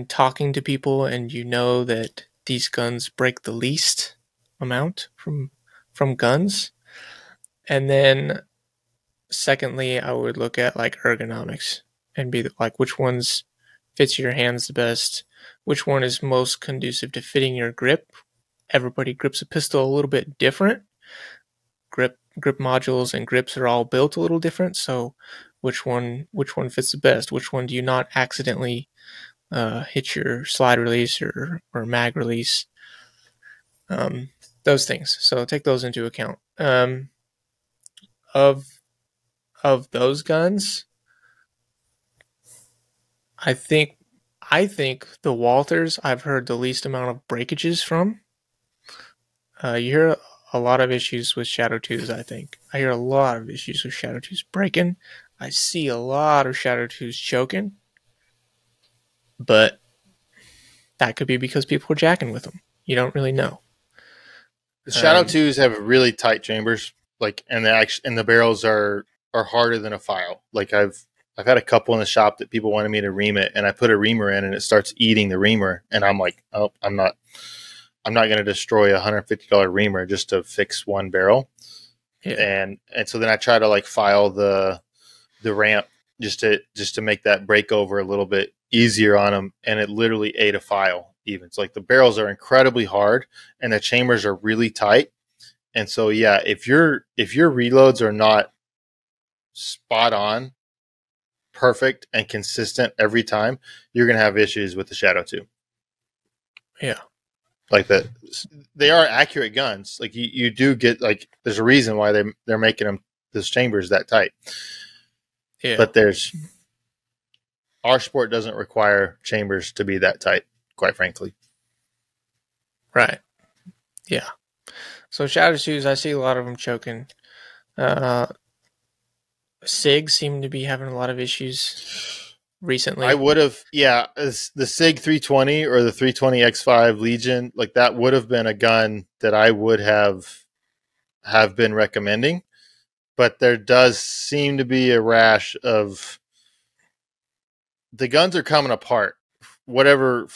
talking to people, and you know that these guns break the least amount from from guns. And then secondly, I would look at like ergonomics and be like, which ones fits your hands the best, which one is most conducive to fitting your grip. Everybody grips a pistol a little bit different. Grip modules and grips are all built a little different. So which one fits the best? Which one do you not accidentally hit your slide release or mag release? Those things. So take those into account. Of those guns, I think the Walthers I've heard the least amount of breakages from. You hear a lot of issues with Shadow 2s, I think. I hear a lot of issues with Shadow 2s breaking. I see a lot of Shadow 2s choking. But that could be because people are jacking with them. You don't really know. The Shadow 2s have really tight chambers, like, and the barrels are harder than a file. Like I've had a couple in the shop that people wanted me to ream it, and I put a reamer in, and it starts eating the reamer, and I'm like, oh, I'm not going to destroy a $150 reamer just to fix one barrel. Yeah. And so then I try to like file the ramp just to make that breakover a little bit easier on them. And it literally ate a file even. It's like the barrels are incredibly hard and the chambers are really tight. And so, yeah, if your reloads are not spot on, perfect and consistent every time, you're going to have issues with the Shadow 2. Yeah. Like that, they are accurate guns. Like you do get like there's a reason why they're making them those chambers that tight. Yeah. But our sport doesn't require chambers to be that tight, quite frankly. Right. Yeah. So Shadow 2s, I see a lot of them choking. SIG seem to be having a lot of issues. Recently, I would have, yeah, the SIG 320 or the 320 X5 Legion, like that would have been a gun that I would have been recommending, but there does seem to be a rash of the guns are coming apart. Whatever,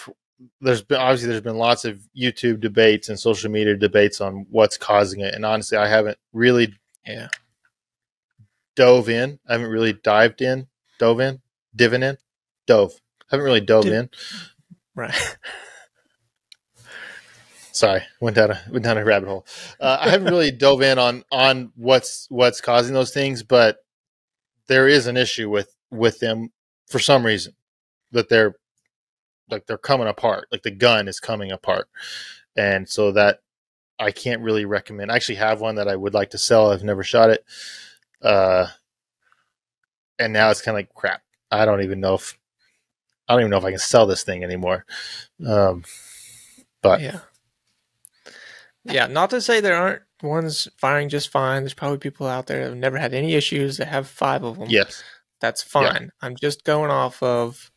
there's been lots of YouTube debates and social media debates on what's causing it, and honestly, I haven't really dove in. Right. Sorry. Went down a rabbit hole. I haven't really dove in on what's causing those things, but there is an issue with them for some reason that they're coming apart. Like the gun is coming apart. And so that I can't really recommend. I actually have one that I would like to sell. I've never shot it. And now it's kind of like crap. I don't even know if I can sell this thing anymore. But yeah. Not to say there aren't ones firing just fine. There's probably people out there that have never had any issues that have 5 of them. Yes, that's fine. Yeah. I'm just going off of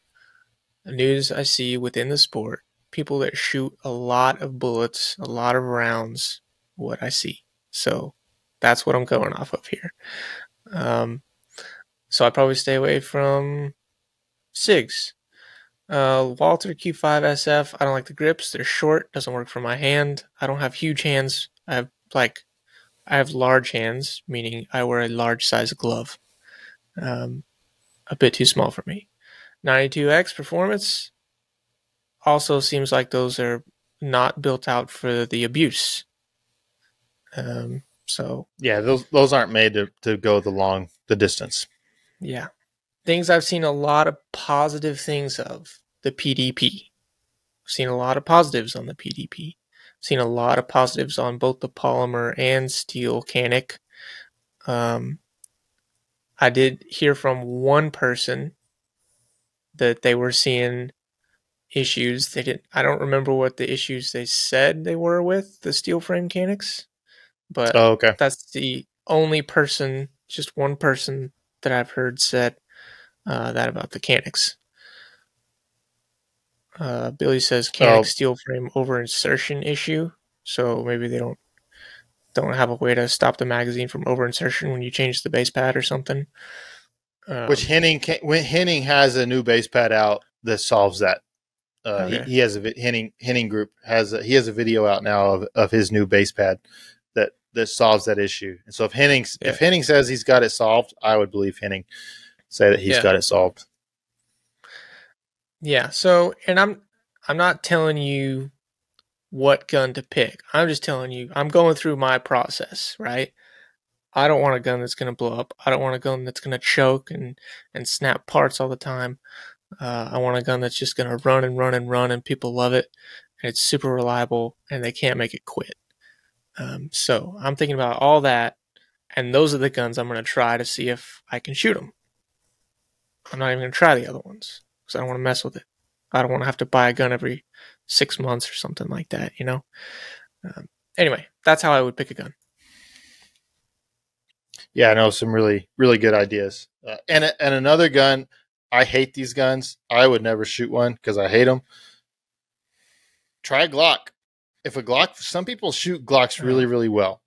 the news I see within the sport. People that shoot a lot of bullets, a lot of rounds. What I see, so that's what I'm going off of here. So I probably stay away from SIGs. Walther Q5 SF, I don't like the grips. They're short. Doesn't work for my hand. I don't have huge hands. I have large hands, meaning I wear a large size glove. A bit too small for me. 92X Performance also seems like those are not built out for the abuse. So yeah, those aren't made to go the distance. Yeah. Things I've seen a lot of positive things of the PDP. I've seen a lot of positives on the PDP. I've seen a lot of positives on both the polymer and steel Canik. I did hear from one person that they were seeing issues. I don't remember what the issues they said they were with the steel frame Caniks, but that's the only person, just one person that I've heard said that about the Caniks. Billy says Canik steel frame over insertion issue. So maybe they don't have a way to stop the magazine from over insertion when you change the base pad or something. Which Henning has a new base pad out that solves that. He has a Henning group has a video out now of his new base pad that that solves that issue. And so if Henning says he's got it solved, I would believe Henning say that he's got it solved. Yeah. So, and I'm not telling you what gun to pick. I'm just telling you, I'm going through my process, right? I don't want a gun that's going to blow up. I don't want a gun that's going to choke and snap parts all the time. I want a gun that's just going to run and run and run, and people love it, and it's super reliable, and they can't make it quit. So I'm thinking about all that, and those are the guns I'm going to try to see if I can shoot them. I'm not even going to try the other ones because I don't want to mess with it. I don't want to have to buy a gun every 6 months or something like that, you know? Anyway, that's how I would pick a gun. Yeah, I know some really, really good ideas. And another gun, I hate these guns. I would never shoot one because I hate them. Try a Glock. If a Glock, some people shoot Glocks really, really well.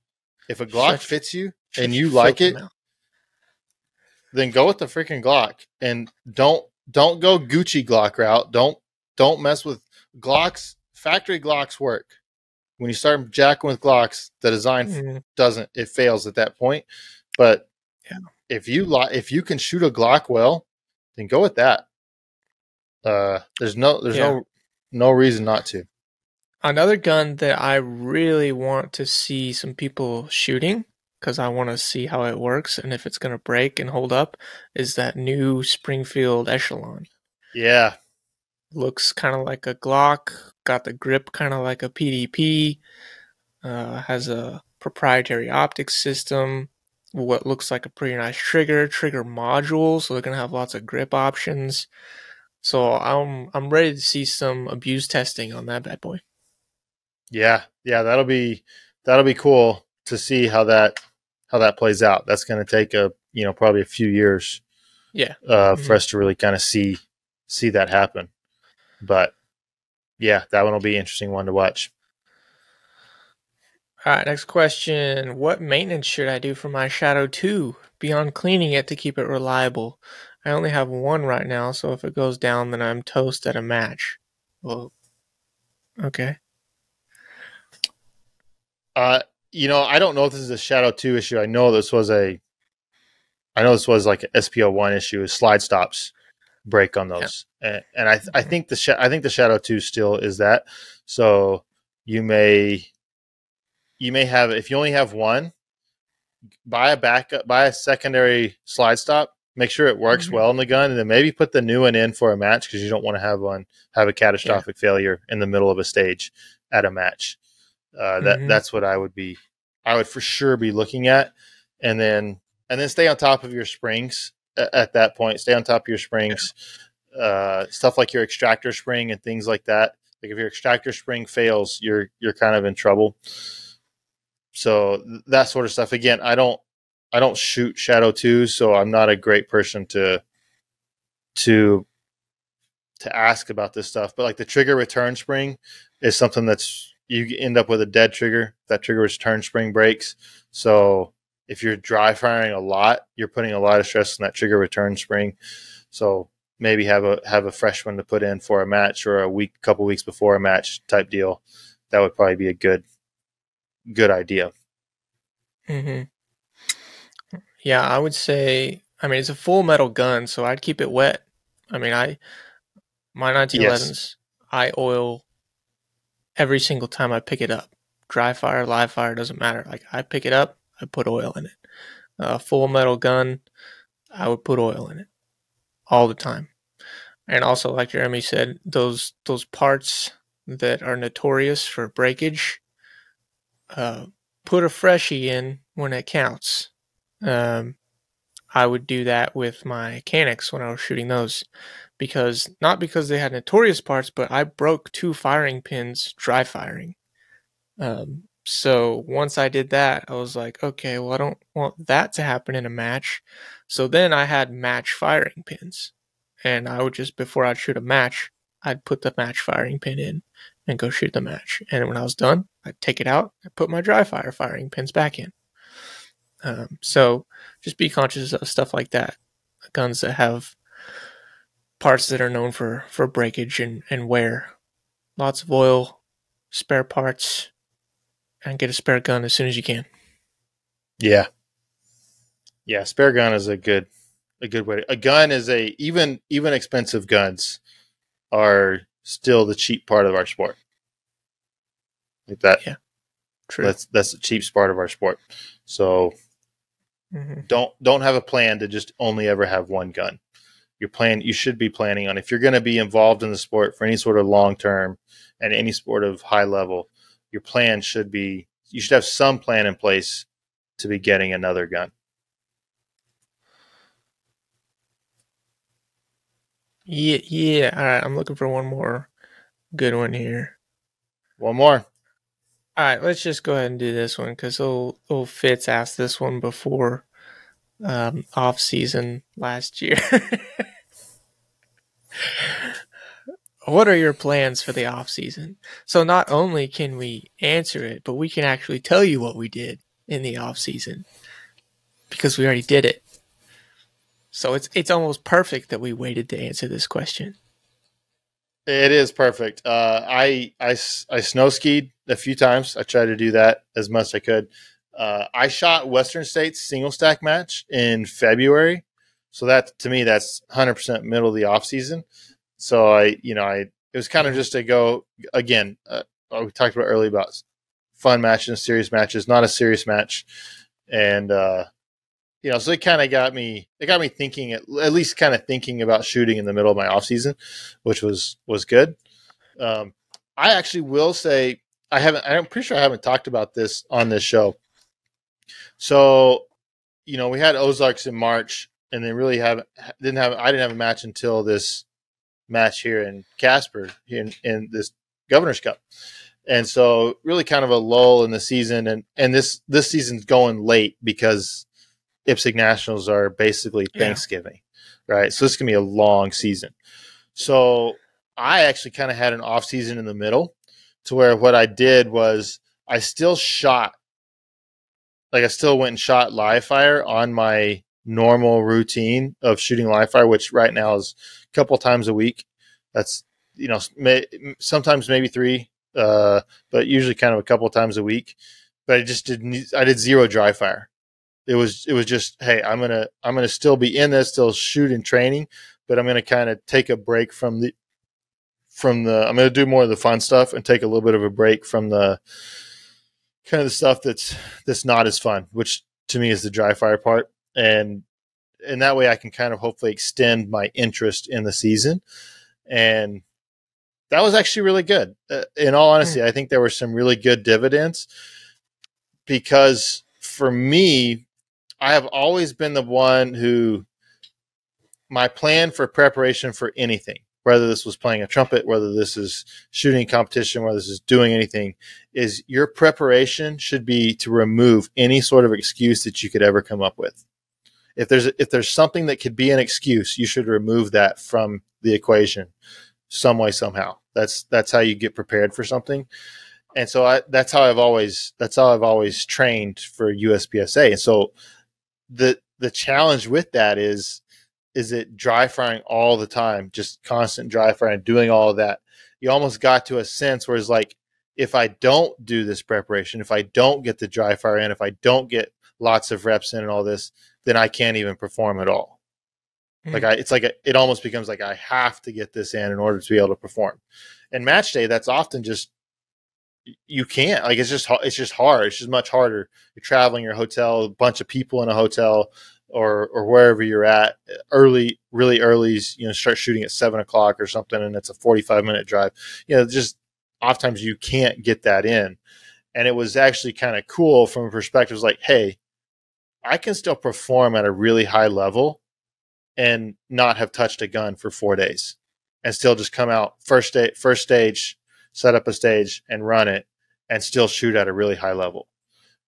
If a Glock fits you and you like it, then go with the freaking Glock, and don't go Gucci Glock route. Don't mess with Glocks. Factory Glocks work. When you start jacking with Glocks, the design doesn't. It fails at that point. But if you can shoot a Glock well, then go with that. There's no reason not to. Another gun that I really want to see some people shooting, because I want to see how it works and if it's going to break and hold up, is that new Springfield Echelon. Yeah. Looks kind of like a Glock, got the grip kind of like a PDP, has a proprietary optics system, what looks like a pretty nice trigger module, so they're going to have lots of grip options. So I'm ready to see some abuse testing on that bad boy. Yeah, that'll be cool to see how that plays out. That's going to take probably a few years. Yeah. For us to really kind of see that happen. But yeah, that one will be an interesting one to watch. All right, next question. What maintenance should I do for my Shadow 2 beyond cleaning it to keep it reliable? I only have one right now, so if it goes down, then I'm toast at a match. Well, okay. I don't know if this is a Shadow 2 issue. I know this was like an SPO1 issue. Is slide stops break on those, and I think the Shadow 2 still is that. So you may have, if you only have one, buy a backup, buy a secondary slide stop. Make sure it works well in the gun, and then maybe put the new one in for a match because you don't want to have a catastrophic failure in the middle of a stage at a match. That's what I would for sure be looking at, and then stay on top of your springs at that point. Stay on top of your springs, stuff like your extractor spring and things like that. Like if your extractor spring fails, you're kind of in trouble. So that sort of stuff. Again, I don't shoot Shadow 2, so I'm not a great person to ask about this stuff. But like the trigger return spring is something that's, you end up with a dead trigger. That trigger return spring breaks. So if you're dry firing a lot, you're putting a lot of stress on that trigger return spring. So maybe have a fresh one to put in for a match, or couple weeks before a match type deal. That would probably be a good idea. Yeah, I would say, I mean, it's a full metal gun, so I'd keep it wet. I mean, my 1911s, I oil every single time I pick it up. Dry fire, live fire, doesn't matter. Like, I pick it up, I put oil in it. Full metal gun, I would put oil in it all the time. And also, like Jeremy said, those parts that are notorious for breakage, put a freshie in when it counts. I would do that with my Canics when I was shooting those, because they had notorious parts, but I broke 2 firing pins dry firing. So once I did that, I was like, okay, well, I don't want that to happen in a match. So then I had match firing pins, and I would just, before I'd shoot a match, I'd put the match firing pin in and go shoot the match. And when I was done, I'd take it out and put my dry fire firing pins back in. So just be conscious of stuff like that. Guns that have parts that are known for breakage and wear. Lots of oil, spare parts, and get a spare gun as soon as you can. Yeah. Yeah, spare gun is a good way. A gun is even expensive guns are still the cheap part of our sport. Like that. Yeah. True. That's the cheapest part of our sport. So don't have a plan to just only ever have one gun. You should be planning on, if you're going to be involved in the sport for any sort of long term and any sport of high level, your plan should be, you should have some plan in place to be getting another gun. Yeah. All right. I'm looking for one more good one here. One more. All right, let's just go ahead and do this one because old Fitz asked this one before off season last year. What are your plans for the off season? So not only can we answer it, but we can actually tell you what we did in the off season because we already did it. So it's almost perfect that we waited to answer this question. It is perfect. I snow skied a few times. I tried to do that as much as I could. I shot Western States single stack match in February. So that, to me, that's 100% middle of the off season. So it was kind of just to go again. We talked about earlier about fun matches and serious matches, not a serious match. And, so it got me thinking, at least kind of thinking about shooting in the middle of my off season, which was good. I actually will say I'm pretty sure I haven't talked about this on this show. So, we had Ozarks in March and then really I didn't have a match until this match here in Casper in this Governor's Cup. And so really kind of a lull in the season and this season's going late because IPSC Nationals are basically Thanksgiving, right? So it's going to be a long season. So I actually kind of had an off season in the middle to where what I did was I still shot. Like I still went and shot live fire on my normal routine of shooting live fire, which right now is a couple times a week. That's, sometimes maybe three, but usually kind of a couple times a week. But I did zero dry fire. It was just, hey, I'm gonna still be in this, still shoot and training, but I'm gonna kind of take a break from the I'm gonna do more of the fun stuff and take a little bit of a break from the kind of the stuff that's not as fun, which to me is the dry fire part, and that way I can kind of hopefully extend my interest in the season, and that was actually really good. In all honesty, I think there were some really good dividends because for me, I have always been the one who my plan for preparation for anything, whether this was playing a trumpet, whether this is shooting competition, whether this is doing anything, is your preparation should be to remove any sort of excuse that you could ever come up with. If there's something that could be an excuse, you should remove that from the equation some way, somehow. That's how you get prepared for something. And so that's how I've always trained for USPSA. And so the challenge with that is it dry firing all the time, just constant dry firing, doing all of that. You almost got to a sense where it's like, if I don't do this preparation, if I don't get the dry fire in, if I don't get lots of reps in and all this, then I can't even perform at all. Like it almost becomes like I have to get this in order to be able to perform. And match day, that's often just, you can't, like, it's just hard. It's just much harder. You're traveling, your hotel, a bunch of people in a hotel or wherever you're at early, really early, start shooting at 7:00 or something. And it's a 45-minute drive, just oftentimes you can't get that in. And it was actually kind of cool from a perspective like, hey, I can still perform at a really high level and not have touched a gun for 4 days and still just come out first stage, set up a stage and run it and still shoot at a really high level.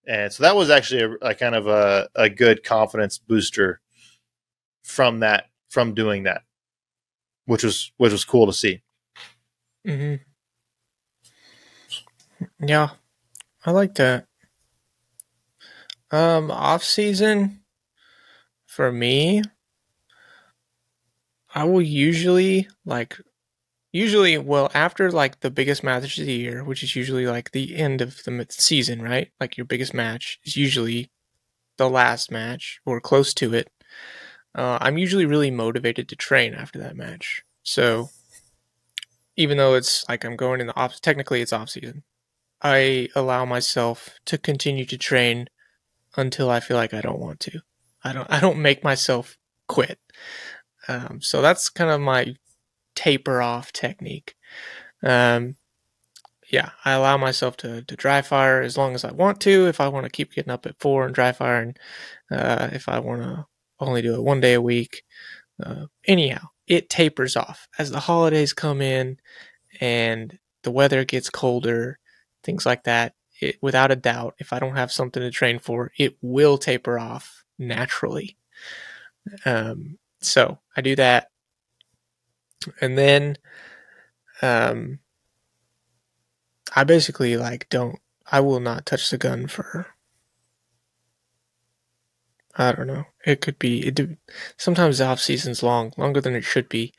And so that was actually a kind of a good confidence booster from doing that, which was cool to see. Yeah. I like that. Off season for me, I will usually, after like the biggest match of the year, which is usually like the end of the season, right? Like your biggest match is usually the last match or close to it, I'm usually really motivated to train after that match. So even though it's like I'm going in the off, technically it's off season, I allow myself to continue to train until I feel like I don't want to. I don't make myself quit. So that's kind of my taper off technique. Yeah, I allow myself to dry fire as long as I want to. If I want to keep getting up at 4 and dry firing, if I want to only do it one day a week, anyhow, it tapers off as the holidays come in and the weather gets colder, things like that. It, without a doubt, if I don't have something to train for, it will taper off naturally. So I do that, and then, I basically I will not touch the gun for, I don't know. It could be, sometimes the off season's longer than it should be.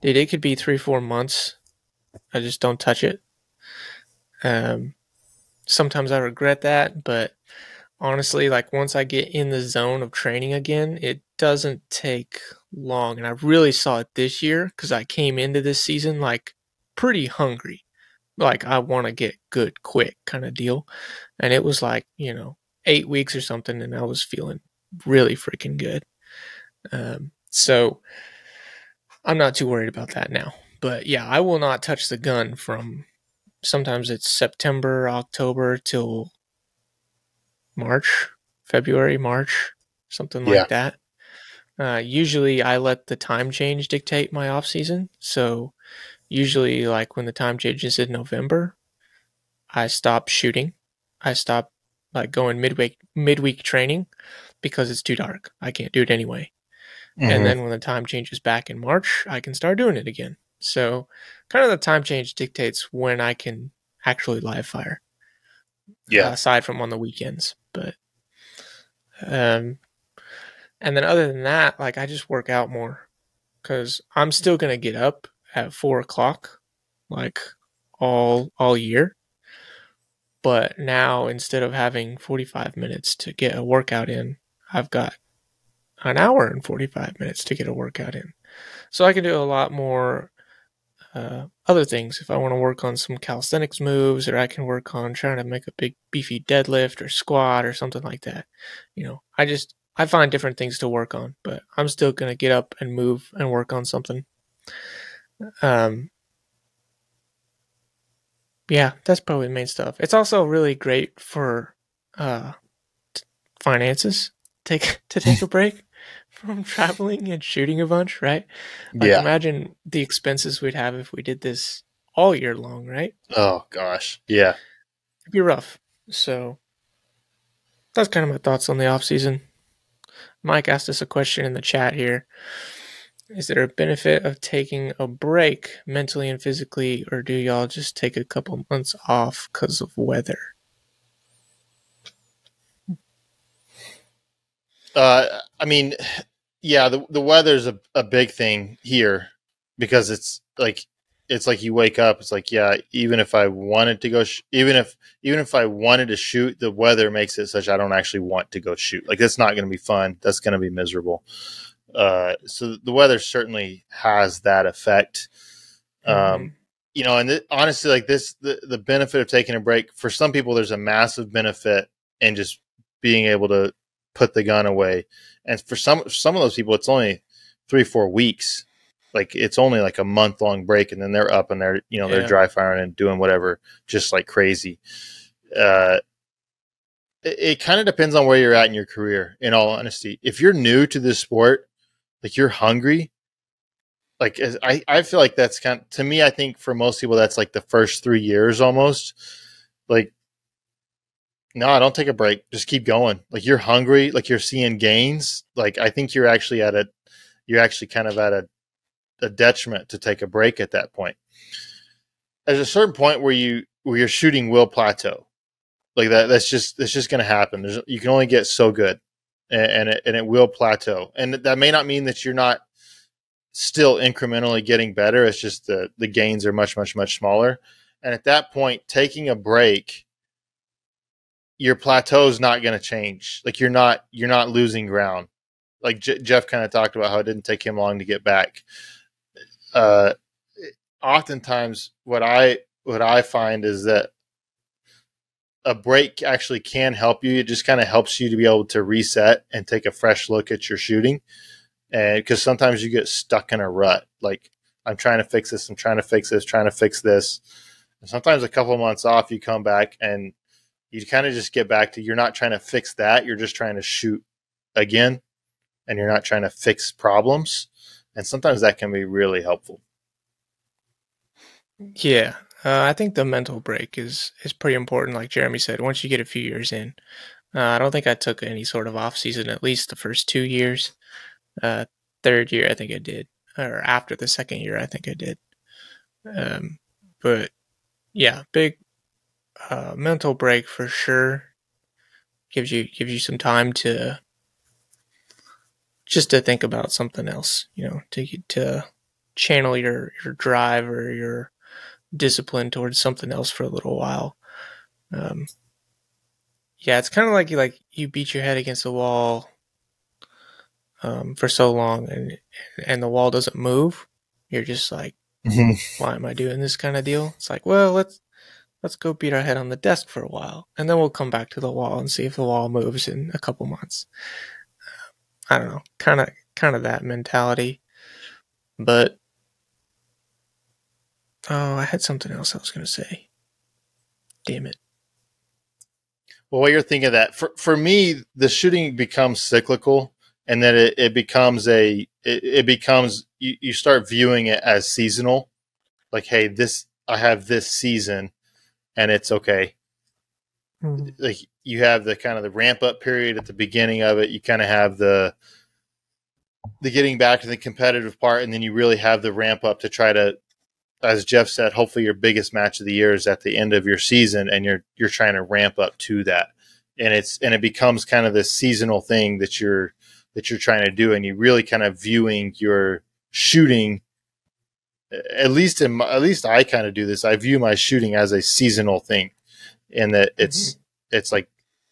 It could be 3-4 months. I just don't touch it. Sometimes I regret that, but honestly, once I get in the zone of training again, it doesn't take long. And I really saw it this year because I came into this season pretty hungry. I want to get good quick kind of deal. And it was 8 weeks or something, and I was feeling really freaking good. So I'm not too worried about that now. But yeah, I will not touch the gun from sometimes it's September, October till March, something like that. Usually I let the time change dictate my off season. So usually, when the time changes in November, I stop shooting. I stop going midweek training because it's too dark. I can't do it anyway. Mm-hmm. And then when the time changes back in March, I can start doing it again. So kind of the time change dictates when I can actually live fire. Yeah. Aside from on the weekends, but and then other than that, I just work out more because I'm still gonna get up at 4 o'clock, all year. But now, instead of having 45 minutes to get a workout in, I've got an hour and 45 minutes to get a workout in. So I can do a lot more other things. If I want to work on some calisthenics moves, or I can work on trying to make a big beefy deadlift or squat or something like that. I find different things to work on, but I'm still going to get up and move and work on something. Yeah, that's probably the main stuff. It's also really great for finances. Take a break from traveling and shooting a bunch, right? Imagine the expenses we'd have if we did this all year long, right? Oh gosh, yeah, it'd be rough. So that's kind of my thoughts on the off season. Mike asked us a question in the chat here. Is there a benefit of taking a break mentally and physically, or do y'all just take a couple months off because of weather? The weather's a big thing here because it's like you wake up. Even if I wanted to shoot, the weather makes it such I don't actually want to go shoot. That's not going to be fun. That's going to be miserable. So the weather certainly has that effect. Mm-hmm. And honestly, the benefit of taking a break for some people, there's a massive benefit in just being able to put the gun away. And for some of those people, it's only 3-4 weeks. It's only a month long break, and then they're up and they're, they're dry firing and doing whatever, just like crazy. It kind of depends on where you're at in your career. In all honesty, if you're new to this sport, you're hungry. I feel like that's to me, I think for most people, that's the first 3 years almost. No, I don't take a break. Just keep going. You're hungry. You're seeing gains. I think you're actually at a detriment to take a break at that point. There's a certain point where your shooting will plateau. That's just going to happen. You can only get so good. And it will plateau. And that may not mean that you're not still incrementally getting better. It's just the gains are much, much, much smaller. And at that point, taking a break, your plateau is not going to change. Like you're not losing ground. Like Jeff kind of talked about how it didn't take him long to get back. Oftentimes what I find is that a break actually can help you. It just kind of helps you to be able to reset and take a fresh look at your shooting. And cause sometimes you get stuck in a rut. Like I'm trying to fix this. I'm trying to fix this, trying to fix this. And sometimes a couple of months off, you come back and you kind of just get back to, you're not trying to fix that. You're just trying to shoot again and you're not trying to fix problems. And sometimes that can be really helpful. Yeah. I think the mental break is pretty important. Like Jeremy said, once you get a few years in, I don't think I took any sort of off season, at least the first 2 years. Third year, I think I did, or after the second year, I think I did. But yeah, big mental break for sure. Gives you some time to just to think about something else, you know, to channel your drive or your discipline towards something else for a little while. Yeah, it's kind of like you beat your head against the wall for so long and the wall doesn't move. You're just like, why am I doing this kind of deal? It's like, well, let's go beat our head on the desk for a while and then we'll come back to the wall and see if the wall moves in a couple months. I don't know, kind of that mentality. But oh, I had something else I was going to say. Damn it. Well, while you're thinking of that, for me, the shooting becomes cyclical, and then it becomes you start viewing it as seasonal. Like, hey, I have this season, and it's okay. Mm-hmm. Like you have the kind of the ramp up period at the beginning of it. You kind of have the getting back to the competitive part, and then you really have the ramp up to try to. As Jeff said, hopefully your biggest match of the year is at the end of your season, and you're trying to ramp up to that. And it becomes kind of this seasonal thing that you're trying to do. And you really kind of viewing your shooting, at least I kind of do this. I view my shooting as a seasonal thing, and that it's like,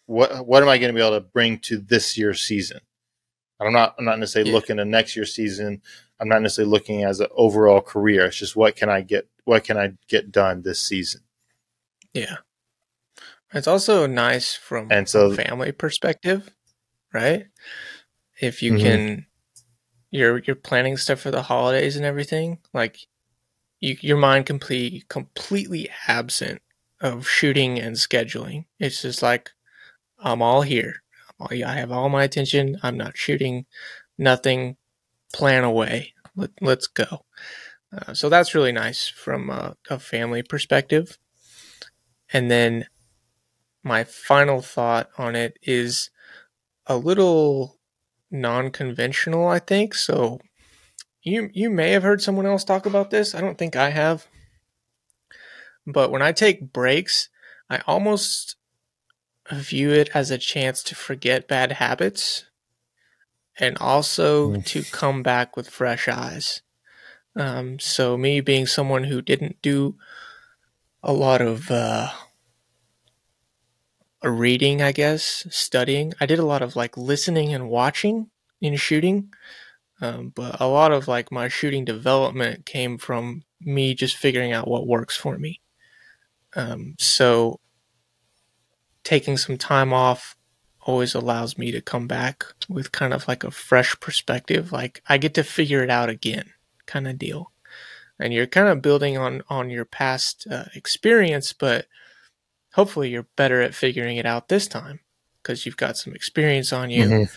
what am I going to be able to bring to this year's season? I'm not necessarily looking to next year's season. I'm not necessarily looking as an overall career. It's just what can I get done this season? Yeah. It's also nice from a family perspective, right? If you can, you're planning stuff for the holidays and everything, like your mind completely absent of shooting and scheduling. It's just like, I'm all here. I have all my attention. I'm not shooting, nothing. Plan away. Let's go. So that's really nice from a family perspective. And then my final thought on it is a little non-conventional, I think. So you may have heard someone else talk about this. I don't think I have. But when I take breaks, I almost view it as a chance to forget bad habits. And also to come back with fresh eyes. So me being someone who didn't do a lot of reading, I guess, studying. I did a lot of like listening and watching in shooting. But a lot of like my shooting development came from me just figuring out what works for me. So taking some time off always allows me to come back with kind of like a fresh perspective. Like I get to figure it out again kind of deal. And you're kind of building on your past experience, but hopefully you're better at figuring it out this time because you've got some experience on you.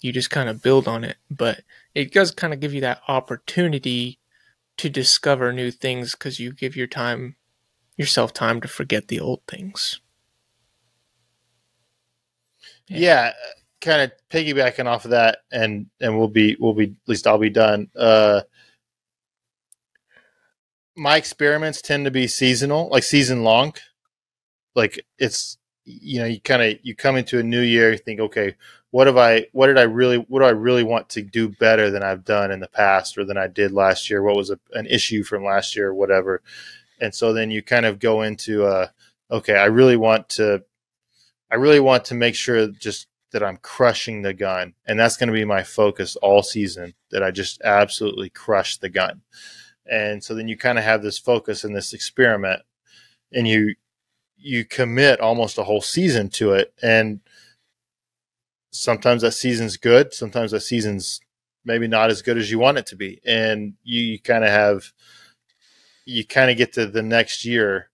You just kind of build on it, but it does kind of give you that opportunity to discover new things because you give yourself time to forget the old things. Yeah, kind of piggybacking off of that, and we'll be at least I'll be done. My experiments tend to be seasonal, like season long. Like it's, you know, you come into a new year, you think, okay, what do I really want to do better than I've done in the past or than I did last year? What was an issue from last year or whatever? And so then you kind of go into okay, I really want to I really want to make sure just that I'm crushing the gun. And that's going to be my focus all season, that I just absolutely crush the gun. And so then you kind of have this focus in this experiment, and you commit almost a whole season to it. And sometimes that season's good. Sometimes that season's maybe not as good as you want it to be. And you kind of have, you kind of get to the next year,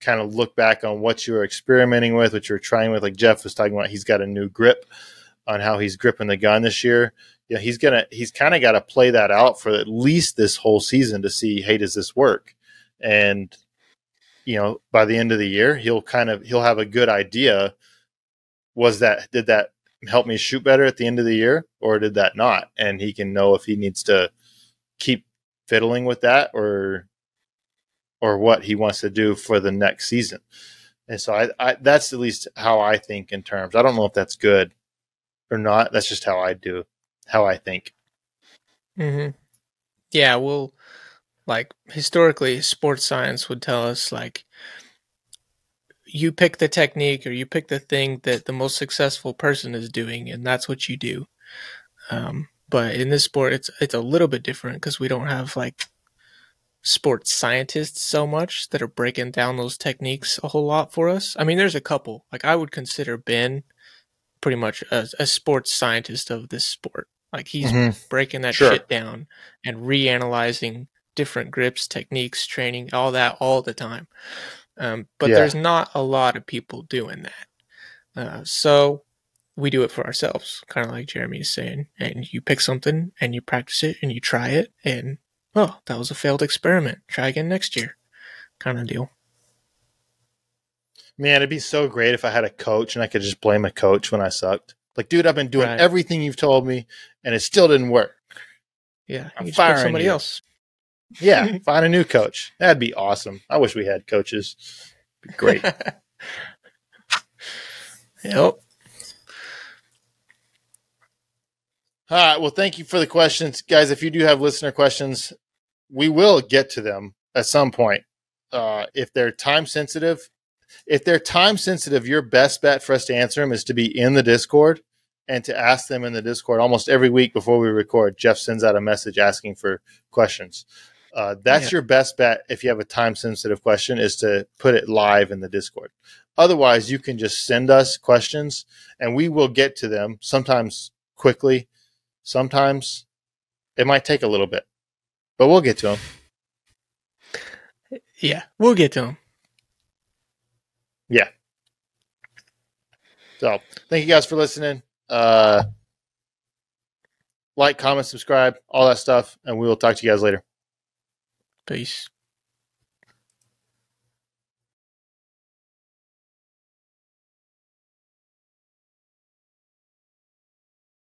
kind of look back on what you were experimenting with, what you were trying with. Like Jeff was talking about, he's got a new grip on how he's gripping the gun this year. Yeah, he's kind of got to play that out for at least this whole season to see, hey, does this work? And, you know, by the end of the year, he'll have a good idea. Did that help me shoot better at the end of the year, or did that not? And he can know if he needs to keep fiddling with that or what he wants to do for the next season. And so I that's at least how I think in terms. I don't know if that's good or not. That's just how I think. Mm-hmm. Yeah. Well, like historically, sports science would tell us, like, you pick the technique or you pick the thing that the most successful person is doing, and that's what you do. But in this sport, it's a little bit different because we don't have like sports scientists so much that are breaking down those techniques a whole lot for us. I mean, there's a couple. Like, I would consider Ben pretty much a sports scientist of this sport. Like, he's breaking that shit down and reanalyzing different grips, techniques, training, all that all the time. But there's not a lot of people doing that. So we do it for ourselves, kind of like Jeremy is saying. And you pick something and you practice it and you try it. And, well, that was a failed experiment. Try again next year kind of deal. Man, it'd be so great if I had a coach and I could just blame a coach when I sucked. Like, dude, I've been doing everything you've told me and it still didn't work. Yeah. I'm firing somebody else. Yeah, find a new coach. That'd be awesome. I wish we had coaches. It'd be great. Yep. All right. Well, thank you for the questions, guys. If you do have listener questions, we will get to them at some point. If they're time sensitive, your best bet for us to answer them is to be in the Discord and to ask them in the Discord. Almost every week before we record, Jeff sends out a message asking for questions. That's your best bet if you have a time-sensitive question, is to put it live in the Discord. Otherwise, you can just send us questions, and we will get to them, sometimes quickly. Sometimes it might take a little bit, but we'll get to them. Yeah, we'll get to them. Yeah. So thank you guys for listening. Like, comment, subscribe, all that stuff, and we will talk to you guys later. Peace.